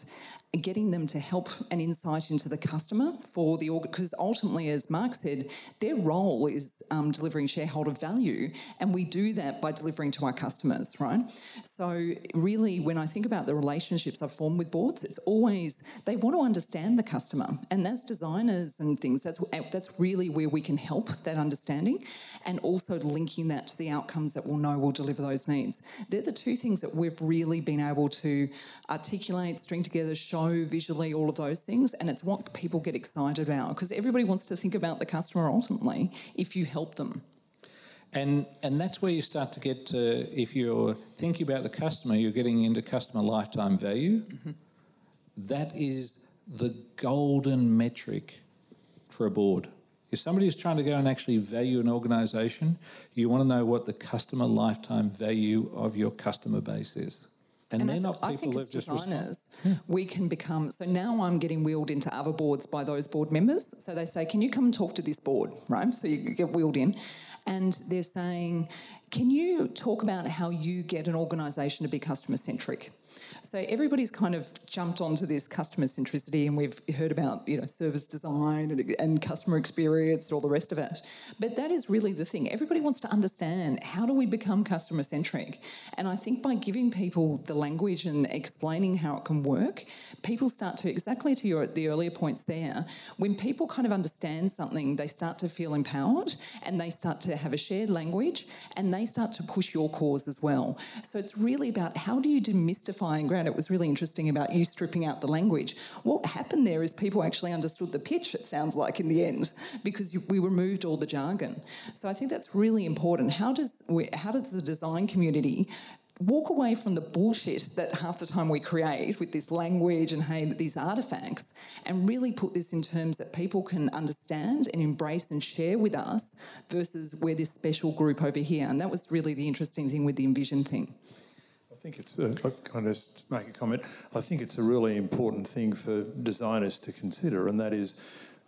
getting them to help an insight into the customer for the org, because ultimately, as Mark said, their role is delivering shareholder value, and we do that by delivering to our customers, right? So really, when I think about the relationships I've formed with boards, it's always they want to understand the customer, and as designers and things, that's really where we can help that understanding, and also linking that to the outcomes that we'll know will deliver those needs. They're the two things that we've really been able to articulate, string together, show visually, all of those things, and it's what people get excited about, because everybody wants to think about the customer ultimately if you help them. And that's where you start to get to, if you're thinking about the customer, you're getting into customer lifetime value. Mm-hmm. That is the golden metric for a board. If somebody is trying to go and actually value an organisation, you want to know what the customer lifetime value of your customer base is. And they're not people who've just... I think as designers, we can become... So now I'm getting wheeled into other boards by those board members. So they say, can you come and talk to this board, right? So you get wheeled in. And they're saying, can you talk about how you get an organisation to be customer-centric? So everybody's kind of jumped onto this customer centricity, and we've heard about, you know, service design and customer experience and all the rest of it. But that is really the thing. Everybody wants to understand, how do we become customer centric? And I think by giving people the language and explaining how it can work, people start to, exactly to the earlier points there, when people kind of understand something, they start to feel empowered, and they start to have a shared language, and they start to push your cause as well. So it's really about, how do you demystify? And Grant, it was really interesting about you stripping out the language. What happened there is people actually understood the pitch, it sounds like, in the end, because we removed all the jargon. So I think that's really important. How does the design community walk away from the bullshit that half the time we create with this language and, hey, these artefacts, and really put this in terms that people can understand and embrace and share with us, versus we're this special group over here? And that was really the interesting thing with the InVision thing. I think it's I can just make a comment. I think it's a really important thing for designers to consider, and that is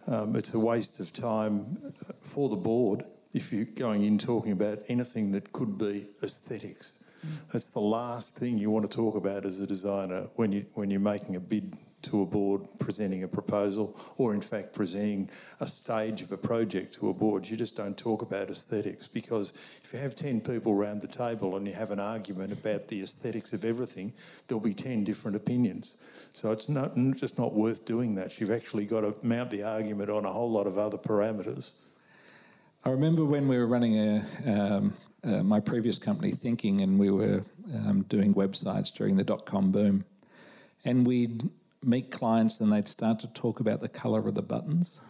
it's a waste of time for the board if you're going in talking about anything that could be aesthetics. Mm. That's the last thing you want to talk about as a designer when you're making a bid to a board, presenting a proposal, or in fact presenting a stage of a project to a board. You just don't talk about aesthetics, because if you have 10 people around the table and you have an argument about the aesthetics of everything, there'll be 10 different opinions. So it's not just not worth doing that. You've actually got to mount the argument on a whole lot of other parameters. I remember when we were running my previous company, Thinking, and we were doing websites during the dot-com boom, and we'd meet clients and they'd start to talk about the colour of the buttons.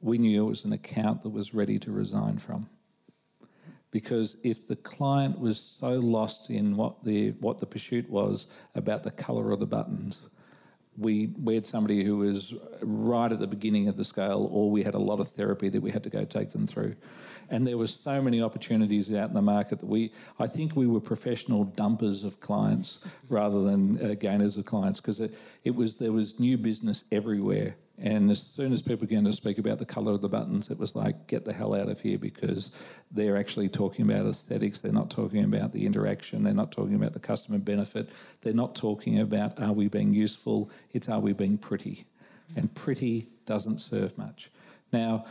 We knew it was an account that was ready to resign from, because if the client was so lost in what the pursuit was about the colour of the buttons, we had somebody who was right at the beginning of the scale, or we had a lot of therapy that we had to go take them through. And there were so many opportunities out in the market that I think we were professional dumpers of clients rather than gainers of clients, because there was new business everywhere. And as soon as people began to speak about the colour of the buttons, it was like, get the hell out of here, because they're actually talking about aesthetics. They're not talking about the interaction. They're not talking about the customer benefit. They're not talking about, are we being useful? It's, are we being pretty? And pretty doesn't serve much. Now,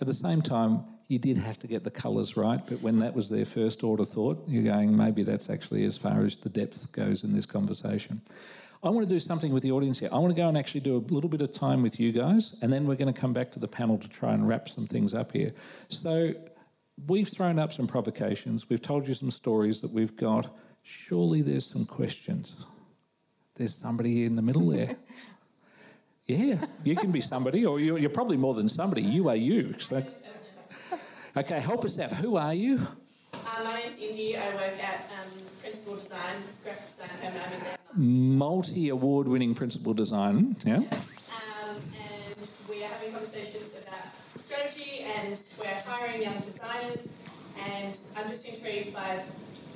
at the same time, you did have to get the colours right, but when that was their first order thought, you're going, maybe that's actually as far as the depth goes in this conversation. I want to do something with the audience here. I want to go and actually do a little bit of time with you guys, and then we're going to come back to the panel to try and wrap some things up here. So we've thrown up some provocations. We've told you some stories that we've got. Surely there's some questions. There's somebody in the middle there. Yeah, you can be somebody, or you're probably more than somebody. You are you. So. Okay, help us out. Who are you? My name's Indy. I work at Principal Design. It's graphic design. I'm in there. Multi-award-winning Principal Design. Yeah. And we are having conversations about strategy, and we're hiring young designers. And I'm just intrigued by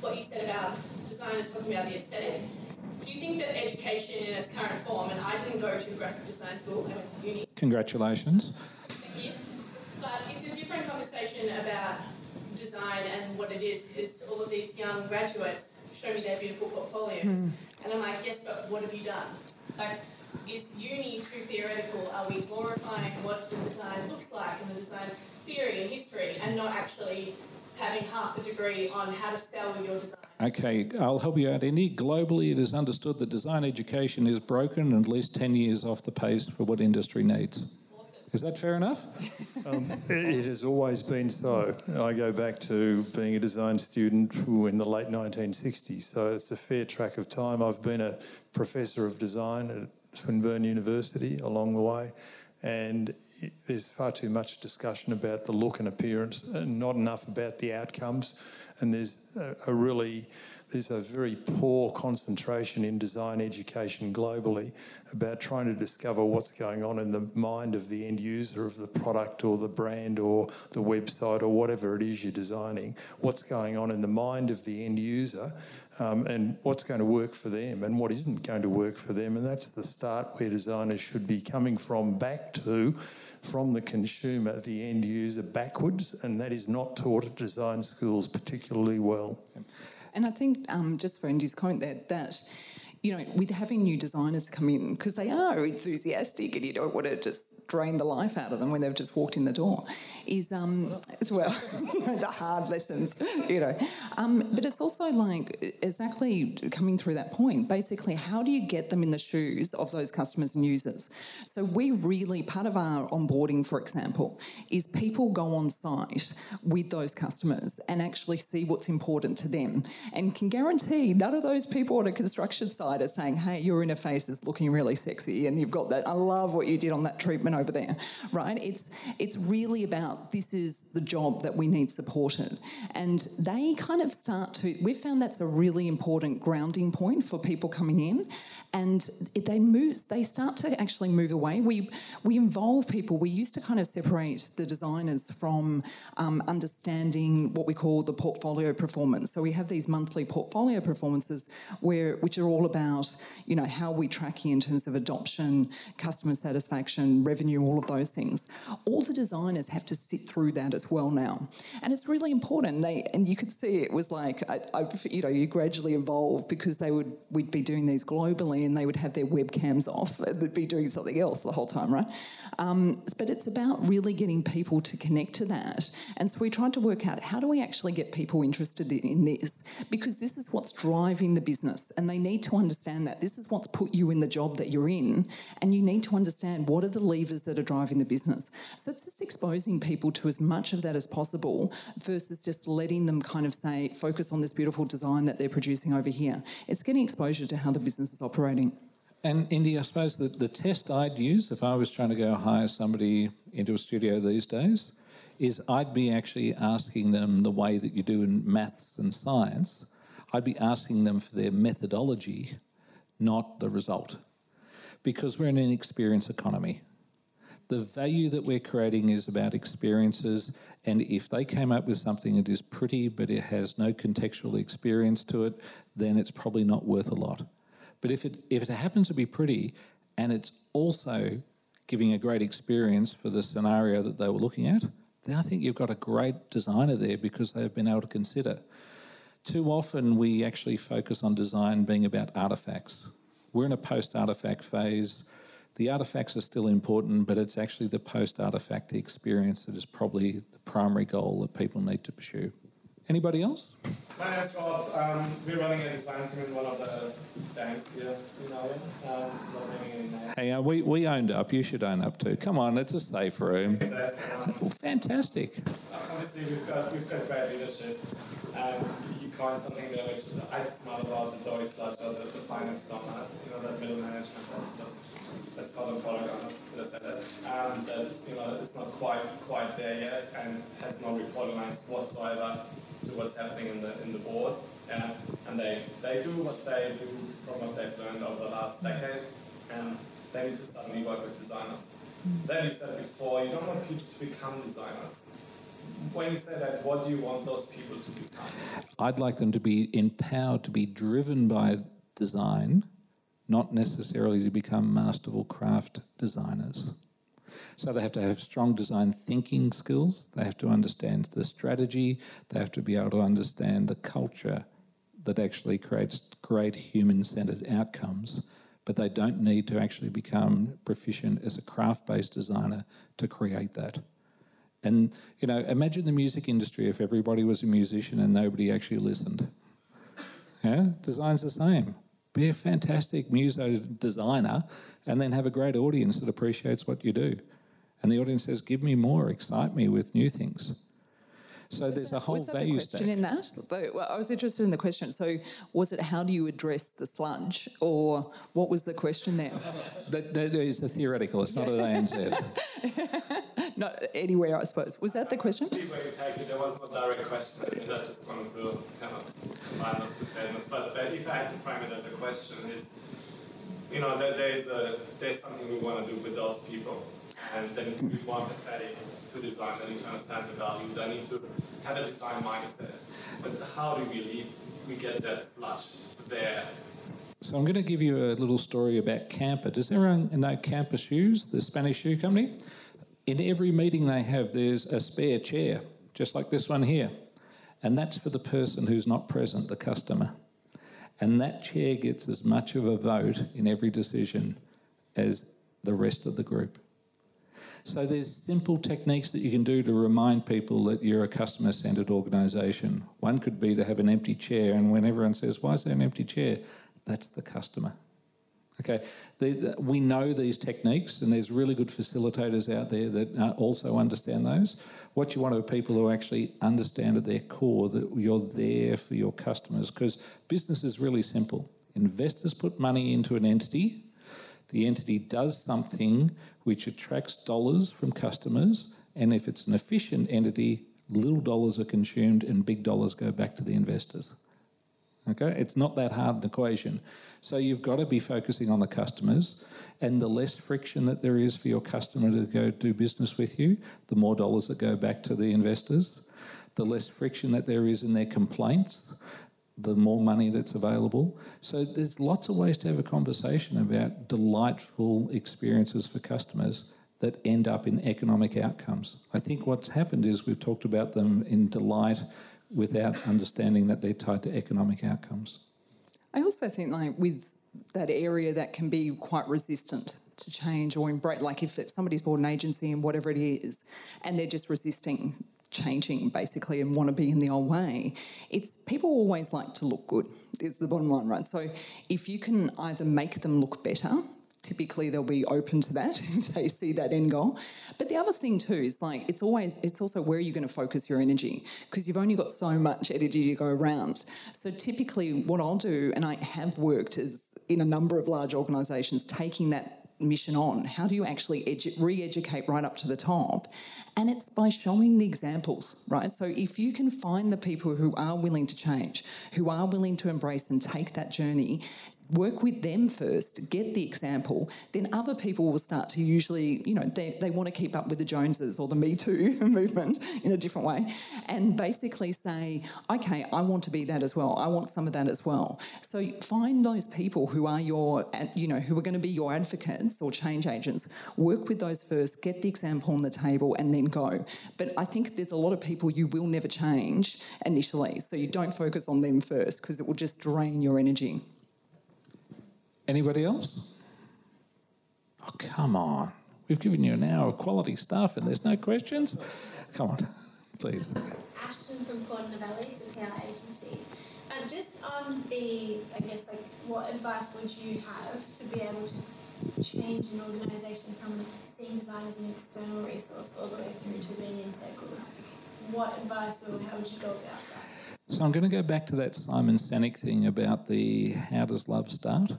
what you said about designers talking about the aesthetic. Do you think that education in its current form, and I didn't go to graphic design school, I went to uni. Congratulations. Thank you. But it's a different conversation about design and what it is, because all of these young graduates show me their beautiful portfolios. And I'm like, yes, but what have you done? Like, is uni too theoretical? Are we glorifying what the design looks like and the design theory and history, and not actually having half the degree on how to sell your design? Okay, I'll help you out, Indy. Globally, it is understood that design education is broken and at least 10 years off the pace for what industry needs. Is that fair enough? It has always been so. I go back to being a design student in the late 1960s, so it's a fair track of time. I've been a professor of design at Swinburne University along the way, and there's far too much discussion about the look and appearance and not enough about the outcomes, and there's a very poor concentration in design education globally about trying to discover what's going on in the mind of the end user of the product or the brand or the website or whatever it is you're designing, what's going on in the mind of the end user, and what's going to work for them and what isn't going to work for them. And that's the start where designers should be coming from, back to, from the consumer, the end user, backwards, and that is not taught at design schools particularly well. And I think just for Indy's comment that, you know, with having new designers come in, because they are enthusiastic and you don't want to just drain the life out of them when they've just walked in the door, is as well, you know, the hard lessons, you know. But it's also like exactly coming through that point, basically how do you get them in the shoes of those customers and users? So we really, part of our onboarding, for example, is people go on site with those customers and actually see what's important to them, and can guarantee none of those people on a construction site are saying, hey, your interface is looking really sexy and you've got that, I love what you did on that treatment over there, right? It's really about, this is the job that we need supported. And they kind of start to, we've found that's a really important grounding point for people coming in, and they start to actually move away. We involve people. We used to kind of separate the designers from understanding what we call the portfolio performance. So we have these monthly portfolio performances which are all about, you know, how we're tracking in terms of adoption, customer satisfaction, revenue, all of those things. All the designers have to sit through that as well now. And it's really important. And you could see it was like, you gradually evolved, because we'd be doing these globally and they would have their webcams off. They'd be doing something else the whole time, right? But it's about really getting people to connect to that. And so we tried to work out, how do we actually get people interested in this? Because this is what's driving the business, and they need to understand that this is what's put you in the job that you're in, and you need to understand what are the levers that are driving the business. So it's just exposing people to as much of that as possible versus just letting them kind of say, focus on this beautiful design that they're producing over here. It's getting exposure to how the business is operating. And Indy, I suppose the test I'd use if I was trying to go hire somebody into a studio these days is I'd be actually asking them the way that you do in maths and science. I'd be asking them for their methodology, not the result. because we're in an experience economy. The value that we're creating is about experiences, and if they came up with something that is pretty but it has no contextual experience to it, then it's probably not worth a lot. But if it happens to be pretty and it's also giving a great experience for the scenario that they were looking at, then I think you've got a great designer there because they've been able to consider. Too often we actually focus on design being about artifacts. We're in a post-artifact phase. The artifacts are still important, but it's actually the post-artifact, the experience, that is probably the primary goal that people need to pursue. Anybody else? My name is Rob. We're running a design team in one of the banks here in Ireland. Not naming any names. Hey, we owned up. You should own up too. Come on, it's a safe room. Exactly. Fantastic. Obviously, we've got great leadership. You coined something there which I just smart about, the Doris Lutcher, the finance donut, that middle management that's just, let's call them product owners, that it's not quite there yet and has no reporting lines whatsoever to what's happening in the board. Yeah? And they do what they do from what they've learned over the last decade, and they need to suddenly work with designers. Then you said before, you don't want people to become designers. When you say that, what do you want those people to become? I'd like them to be empowered to be driven by design, not necessarily to become masterful craft designers. So they have to have strong design thinking skills, they have to understand the strategy, they have to be able to understand the culture that actually creates great human-centered outcomes, but they don't need to actually become proficient as a craft-based designer to create that. And, imagine the music industry if everybody was a musician and nobody actually listened. Yeah, design's the same. Be a fantastic muso designer and then have a great audience that appreciates what you do. And the audience says, give me more, excite me with new things. So there's a whole value stack. Was there a question in that? Well, I was interested in the question. So was it how do you address the sludge, or what was the question there? That is a theoretical. It's not an ANZ. Not anywhere, I suppose. Was that the question? There was no direct question. I just wanted to kind of combine those two statements. But if I had to frame it as a question, is that there's something we want to do with those people. And they need to be more empathetic to design, they need to understand the value, they need to have a design mindset. But how do we get that sludge there? So I'm going to give you a little story about Campa. Does everyone know Campa Shoes, the Spanish shoe company? In every meeting they have, there's a spare chair, just like this one here. And that's for the person who's not present, the customer. And that chair gets as much of a vote in every decision as the rest of the group. So there's simple techniques that you can do to remind people that you're a customer-centred organisation. One could be to have an empty chair, and when everyone says, why is there an empty chair? That's the customer. Okay, we know these techniques, and there's really good facilitators out there that also understand those. What you want are people who actually understand at their core that you're there for your customers, because business is really simple. Investors put money into an entity. The entity does something which attracts dollars from customers, and if it's an efficient entity, little dollars are consumed and big dollars go back to the investors. Okay, it's not that hard an equation. So you've got to be focusing on the customers, and the less friction that there is for your customer to go do business with you, the more dollars that go back to the investors, the less friction that there is in their complaints, the more money that's available. So there's lots of ways to have a conversation about delightful experiences for customers that end up in economic outcomes. I think what's happened is we've talked about them in delight without understanding that they're tied to economic outcomes. I also think with that area that can be quite resistant to change or embrace, if somebody's bought an agency and whatever it is and they're just resisting changing basically and want to be in the old way, it's people always like to look good. It's the bottom line, right? So if you can either make them look better, typically they'll be open to that if they see that end goal. But the other thing too is it's also where you're going to focus your energy, because you've only got so much energy to go around. So typically what I'll do, and I have worked is in a number of large organisations, taking that mission on. How do you actually re-educate right up to the top? And it's by showing the examples, right? So if you can find the people who are willing to change, who are willing to embrace and take that journey, work with them first, get the example, then other people will start to usually, you know, they want to keep up with the Joneses or the Me Too movement in a different way, and basically say, okay, I want to be that as well. I want some of that as well. So find those people who are your, you know, who are going to be your advocates or change agents. Work with those first, get the example on the table, and then go. But I think there's a lot of people you will never change initially, so you don't focus on them first because it will just drain your energy. Anybody else? Oh, come on. We've given you an hour of quality stuff and there's no questions? Come on, please. Ashton from Cordon Valley, it's a PR agency. Just on the, I guess, like, what advice would you have to be able to change an organisation from seeing design as an external resource all the way through to being integral? What advice or how would you go about that? So I'm going to go back to that Simon Sinek thing about the how does love start?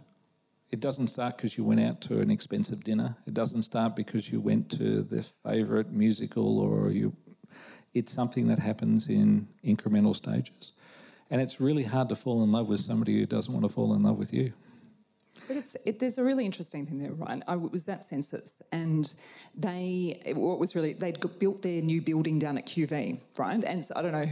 It doesn't start because you went out to an expensive dinner. It doesn't start because you went to the favourite musical or you... It's something that happens in incremental stages. And it's really hard to fall in love with somebody who doesn't want to fall in love with you. But there's a really interesting thing there, Ryan. I was at Census, and they'd built their new building down at QV, right? And so I don't know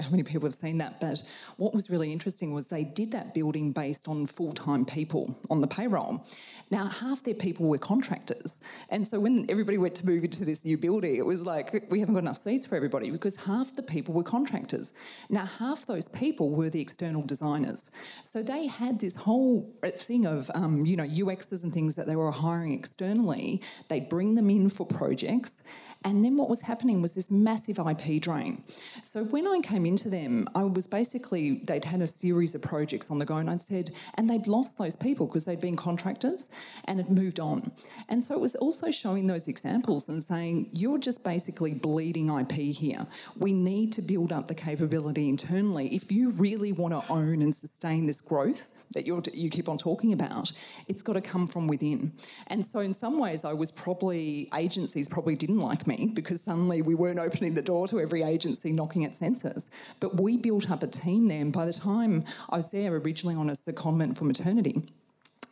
how many people have seen that, but what was really interesting was they did that building based on full-time people on the payroll. Now, half their people were contractors, and so when everybody went to move into this new building, it was like, we haven't got enough seats for everybody because half the people were contractors. Now, half those people were the external designers. So they had this whole thing of UXs and things that they were hiring externally. They'd bring them in for projects. And then what was happening was this massive IP drain. So when I came into them, I was basically, they'd had a series of projects on the go, and I said, and they'd lost those people because they'd been contractors and had moved on. And so it was also showing those examples and saying, you're just basically bleeding IP here. We need to build up the capability internally. If you really want to own and sustain this growth that you keep on talking about, it's got to come from within. And so in some ways, agencies probably didn't like me, because suddenly we weren't opening the door to every agency knocking at Census. But we built up a team then. By the time I was there originally on a secondment for maternity,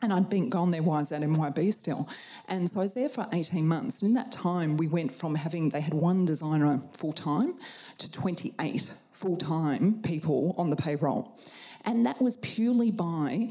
and I'd been gone there while I was at MYOB still. And so I was there for 18 months. And in that time, we went from they had one designer full-time to 28 full-time people on the payroll. And that was purely by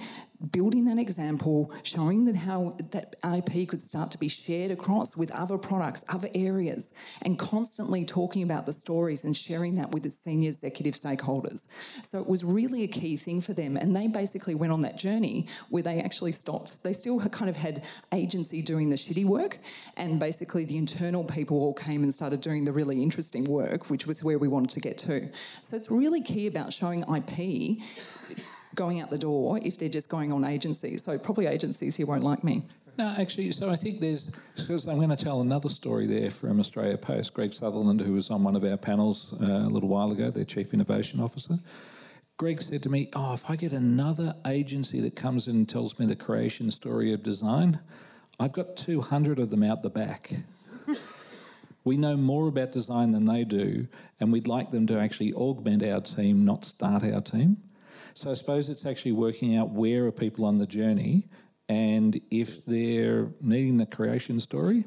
building that example, showing that how that IP could start to be shared across with other products, other areas, and constantly talking about the stories and sharing that with the senior executive stakeholders. So it was really a key thing for them, and they basically went on that journey where they actually stopped. They still kind of had agency doing the shitty work, and basically the internal people all came and started doing the really interesting work, which was where we wanted to get to. So it's really key about showing IP going out the door if they're just going on agencies. So probably agencies here won't like me. No, actually, so I think because I'm going to tell another story there from Australia Post. Greg Sutherland, who was on one of our panels a little while ago, their Chief Innovation Officer, Greg said to me, if I get another agency that comes in and tells me the creation story of design, I've got 200 of them out the back. We know more about design than they do, and we'd like them to actually augment our team, not start our team. So I suppose it's actually working out where are people on the journey, and if they're needing the creation story,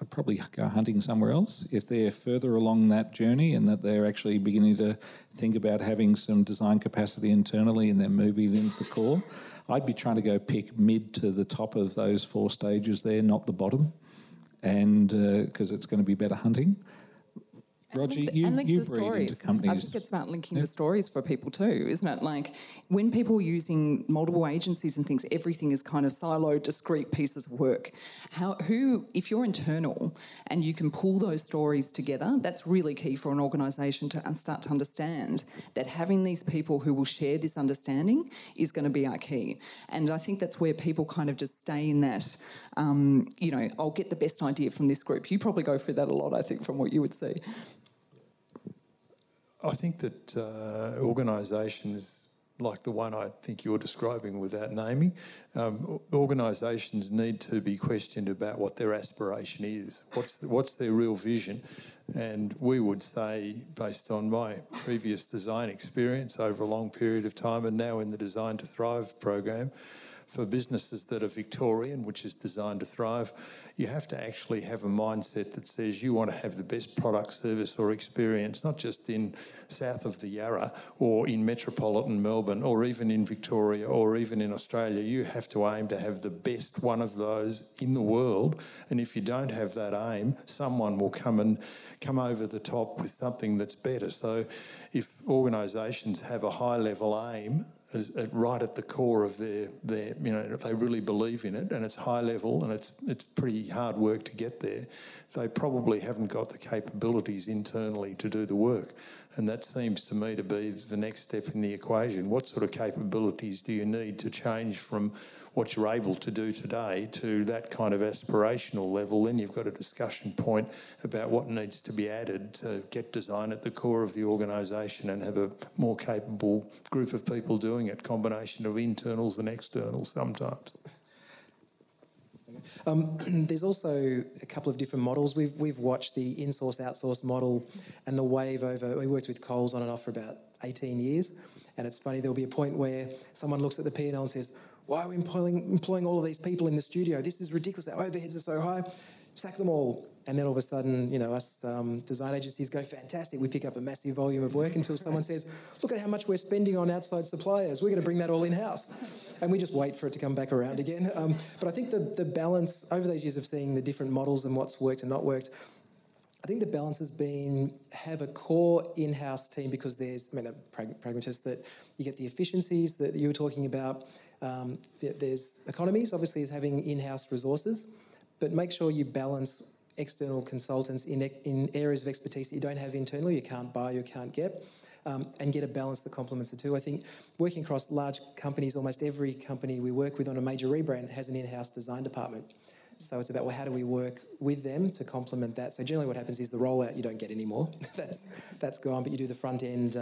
I'd probably go hunting somewhere else. If they're further along that journey and that they're actually beginning to think about having some design capacity internally and then moving into the core, I'd be trying to go pick mid to the top of those four stages there, not the bottom, and because it's going to be better hunting. Roger, you breed into companies. I think it's about linking the stories for people too, isn't it? Like when people are using multiple agencies and things, everything is kind of siloed, discrete pieces of work. If you're internal and you can pull those stories together, that's really key for an organisation to start to understand that having these people who will share this understanding is going to be our key. And I think that's where people kind of just stay in that, I'll get the best idea from this group. You probably go through that a lot, I think, from what you would see. I think that organisations like the one I think you're describing without naming, organisations need to be questioned about what their aspiration is, what's their real vision. And we would say, based on my previous design experience over a long period of time and now in the Design to Thrive program, for businesses that are Victorian, which is Design to Thrive, you have to actually have a mindset that says you want to have the best product, service or experience, not just in south of the Yarra or in metropolitan Melbourne or even in Victoria or even in Australia. You have to aim to have the best one of those in the world. And if you don't have that aim, someone will come over the top with something that's better. So if organisations have a high-level aim right at the core of their, you know, they really believe in it and it's high level and it's pretty hard work to get there, they probably haven't got the capabilities internally to do the work. And that seems to me to be the next step in the equation. What sort of capabilities do you need to change from what you're able to do today to that kind of aspirational level? Then you've got a discussion point about what needs to be added to get design at the core of the organisation and have a more capable group of people doing it, combination of internals and externals sometimes. There's also a couple of different models. We've watched the in-source, outsource model and the wave over. We worked with Coles on and off for about 18 years. And it's funny, there'll be a point where someone looks at the P&L and says, why are we employing all of these people in the studio? This is ridiculous. Our overheads are so high. Sack them all. And then all of a sudden, you know, us design agencies go, fantastic. We pick up a massive volume of work until someone says, look at how much we're spending on outside suppliers. We're going to bring that all in-house. And we just wait for it to come back around again. But I think the balance over those years of seeing the different models and what's worked and not worked, I think the balance has been have a core in-house team because there's, I mean, a pragmatist that you get the efficiencies that you were talking about. There's economies, obviously, is having in-house resources. But make sure you balance external consultants in areas of expertise that you don't have internally, you can't buy, you can't get, and get a balance that complements the two. I think working across large companies, almost every company we work with on a major rebrand has an in-house design department. So it's about, well, how do we work with them to complement that? So generally what happens is the rollout you don't get anymore. That's gone, but you do the front end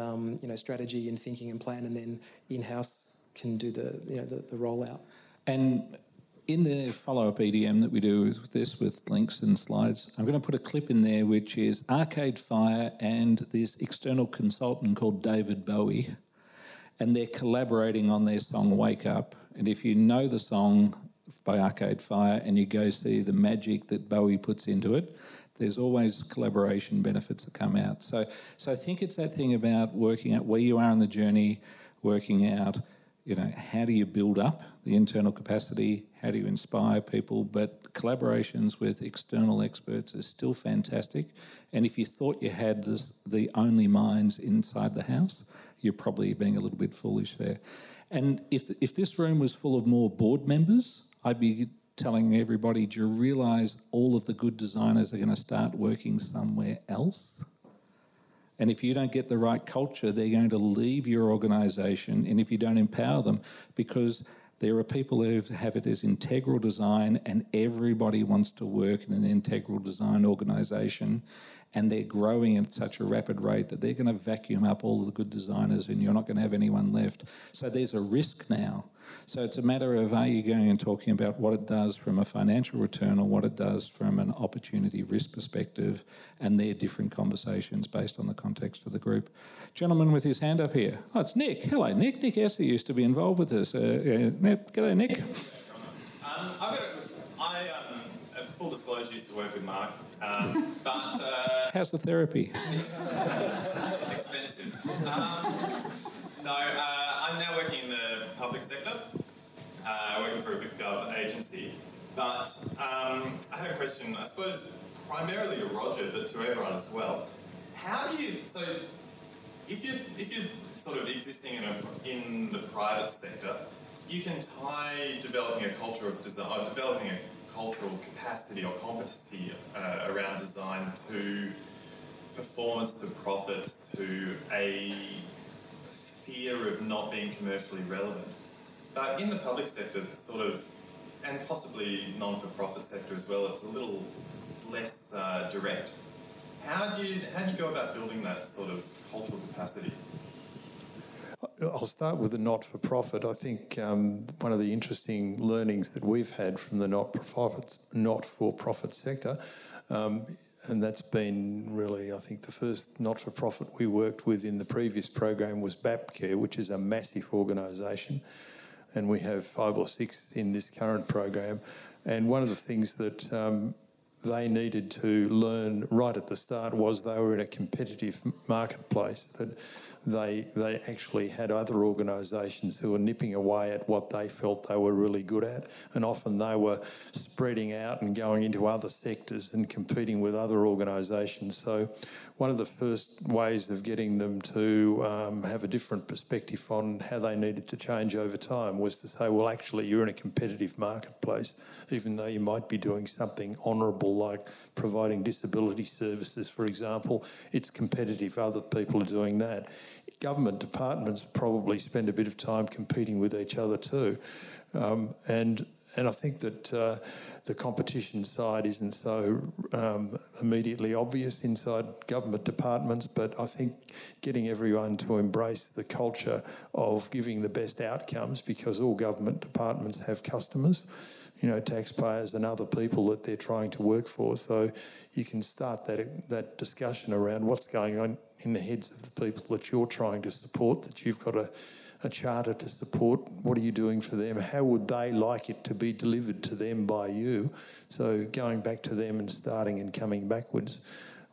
strategy and thinking and plan, and then in-house can do the rollout. And in the follow-up EDM that we do with this, with links and slides, I'm going to put a clip in there which is Arcade Fire and this external consultant called David Bowie, and they're collaborating on their song Wake Up. And if you know the song by Arcade Fire and you go see the magic that Bowie puts into it, there's always collaboration benefits that come out. So I think it's that thing about working out where you are in the journey, working out, you know, how do you build up the internal capacity? How do you inspire people? But collaborations with external experts is still fantastic. And if you thought you had the only minds inside the house, you're probably being a little bit foolish there. And if this room was full of more board members, I'd be telling everybody, do you realise all of the good designers are going to start working somewhere else? And if you don't get the right culture, they're going to leave your organisation, and if you don't empower them, because there are people who have it as integral design and everybody wants to work in an integral design organisation, and they're growing at such a rapid rate that they're going to vacuum up all of the good designers and you're not going to have anyone left. So there's a risk now. So it's a matter of, are you going and talking about what it does from a financial return or what it does from an opportunity risk perspective, and they're different conversations based on the context of the group. Gentleman with his hand up here. Oh, it's Nick. Hello, Nick. Nick Esser used to be involved with this. G'day, Nick. I full disclosure, used to work with Mark, but how's the therapy? Expensive. I'm now working in the public sector, working for a VicGov agency. But I had a question, I suppose, primarily to Roger, but to everyone as well. How do you? So, if you're sort of existing in the private sector, you can tie developing a culture of design, or developing a cultural capacity or competency around design to performance, to profits, to a fear of not being commercially relevant. But in the public sector, it's sort of, and possibly non-for-profit sector as well, it's a little less direct. How do you go about building that sort of cultural capacity? I'll start with the not-for-profit. I think one of the interesting learnings that we've had from the not-for-profit sector, and that's been really, I think, the first not-for-profit we worked with in the previous program was BAPCare, which is a massive organisation. and we have 5 or 6 in this current program. And one of the things that they needed to learn right at the start was they were in a competitive marketplace, that they actually had other organisations who were nipping away at what they felt they were really good at, and often they were spreading out and going into other sectors and competing with other organisations. So one of the first ways of getting them to have a different perspective on how they needed to change over time was to say, well, actually, you're in a competitive marketplace, even though you might be doing something honourable like providing disability services, for example. It's competitive. Other people are doing that. Government departments probably spend a bit of time competing with each other too. And I think that the competition side isn't so immediately obvious inside government departments, but I think getting everyone to embrace the culture of giving the best outcomes, because all government departments have customers, you know, taxpayers and other people that they're trying to work for. So you can start that discussion around what's going on in the heads of the people that you're trying to support, that you've got a charter to support. What are you doing for them? How would they like it to be delivered to them by you? So going back to them and starting and coming backwards,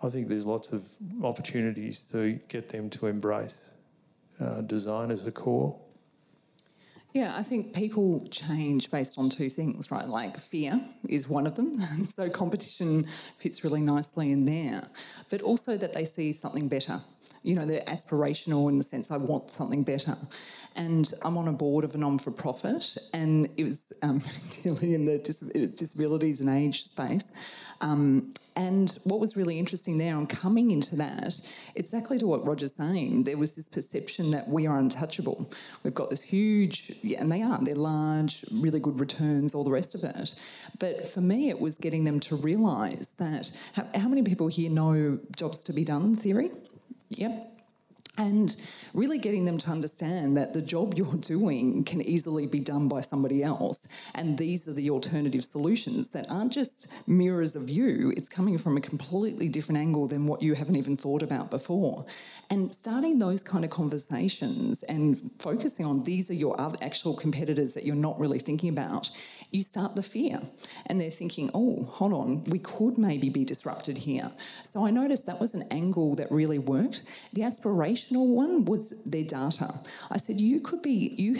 I think there's lots of opportunities to get them to embrace design as a core. Yeah, I think people change based on 2 things, right? Like fear is one of them. So competition fits really nicely in there. But also that they see something better. You know, they're aspirational in the sense I want something better. And I'm on a board of a non-for-profit, and it was dealing in the disabilities and age space. And what was really interesting there on coming into that, exactly to what Roger's saying, there was this perception that we are untouchable. We've got this huge, and they are, they're large, really good returns, all the rest of it. But for me, it was getting them to realise that how many people here know jobs to be done theory? Yep. And really getting them to understand that the job you're doing can easily be done by somebody else. And these are the alternative solutions that aren't just mirrors of you. It's coming from a completely different angle than what you haven't even thought about before. And starting those kind of conversations and focusing on these are your other actual competitors that you're not really thinking about, you start the fear. And they're thinking, oh, hold on, we could maybe be disrupted here. So I noticed that was an angle that really worked. The aspiration one was their data. I said, you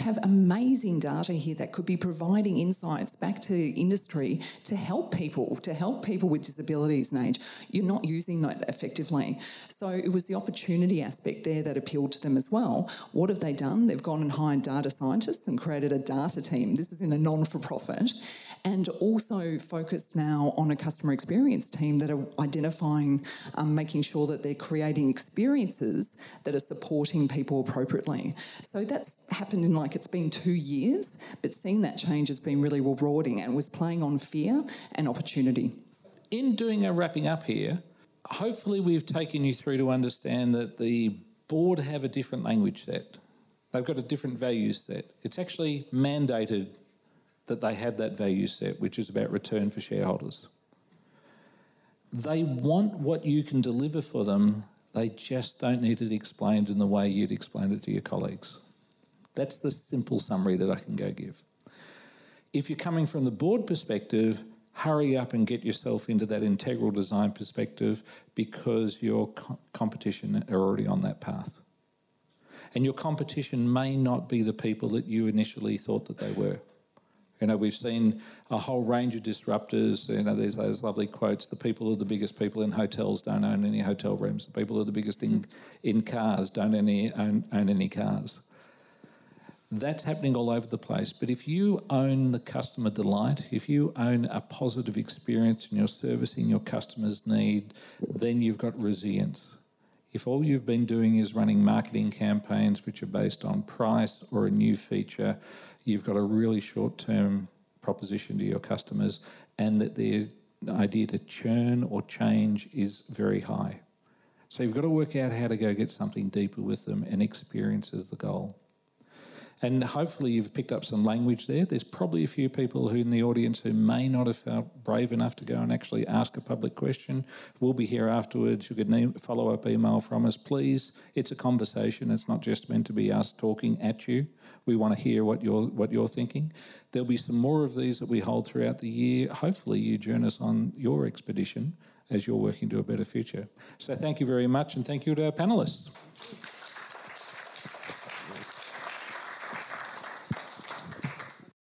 have amazing data here that could be providing insights back to industry to help people with disabilities and age. You're not using that effectively. So it was the opportunity aspect there that appealed to them as well. What have they done? They've gone and hired data scientists and created a data team. This is in a non-for-profit, and also focused now on a customer experience team that are identifying, making sure that they're creating experiences that are supporting people appropriately. So that's happened in it's been 2 years, but seeing that change has been really rewarding and was playing on fear and opportunity. In doing a wrapping up here, hopefully we've taken you through to understand that the board have a different language set. They've got a different value set. It's actually mandated that they have that value set, which is about return for shareholders. They want what you can deliver for them. They just don't need it explained in the way you'd explain it to your colleagues. That's the simple summary that I can go give. If you're coming from the board perspective, hurry up and get yourself into that integral design perspective, because your competition are already on that path. And your competition may not be the people that you initially thought that they were. You know, we've seen a whole range of disruptors. You know, there's those lovely quotes, the people who are the biggest people in hotels don't own any hotel rooms. The people who are the biggest in cars don't own any cars. That's happening all over the place. But if you own the customer delight, if you own a positive experience and you're servicing your customer's need, then you've got resilience. If all you've been doing is running marketing campaigns which are based on price or a new feature, you've got a really short-term proposition to your customers, and that the idea to churn or change is very high. So you've got to work out how to go get something deeper with them, and experience is the goal. And hopefully you've picked up some language there. There's probably a few people who in the audience who may not have felt brave enough to go and actually ask a public question. We'll be here afterwards. You could follow-up email from us, please. It's a conversation. It's not just meant to be us talking at you. We want to hear what you're thinking. There'll be some more of these that we hold throughout the year. Hopefully you join us on your expedition as you're working to a better future. So thank you very much, and thank you to our panellists.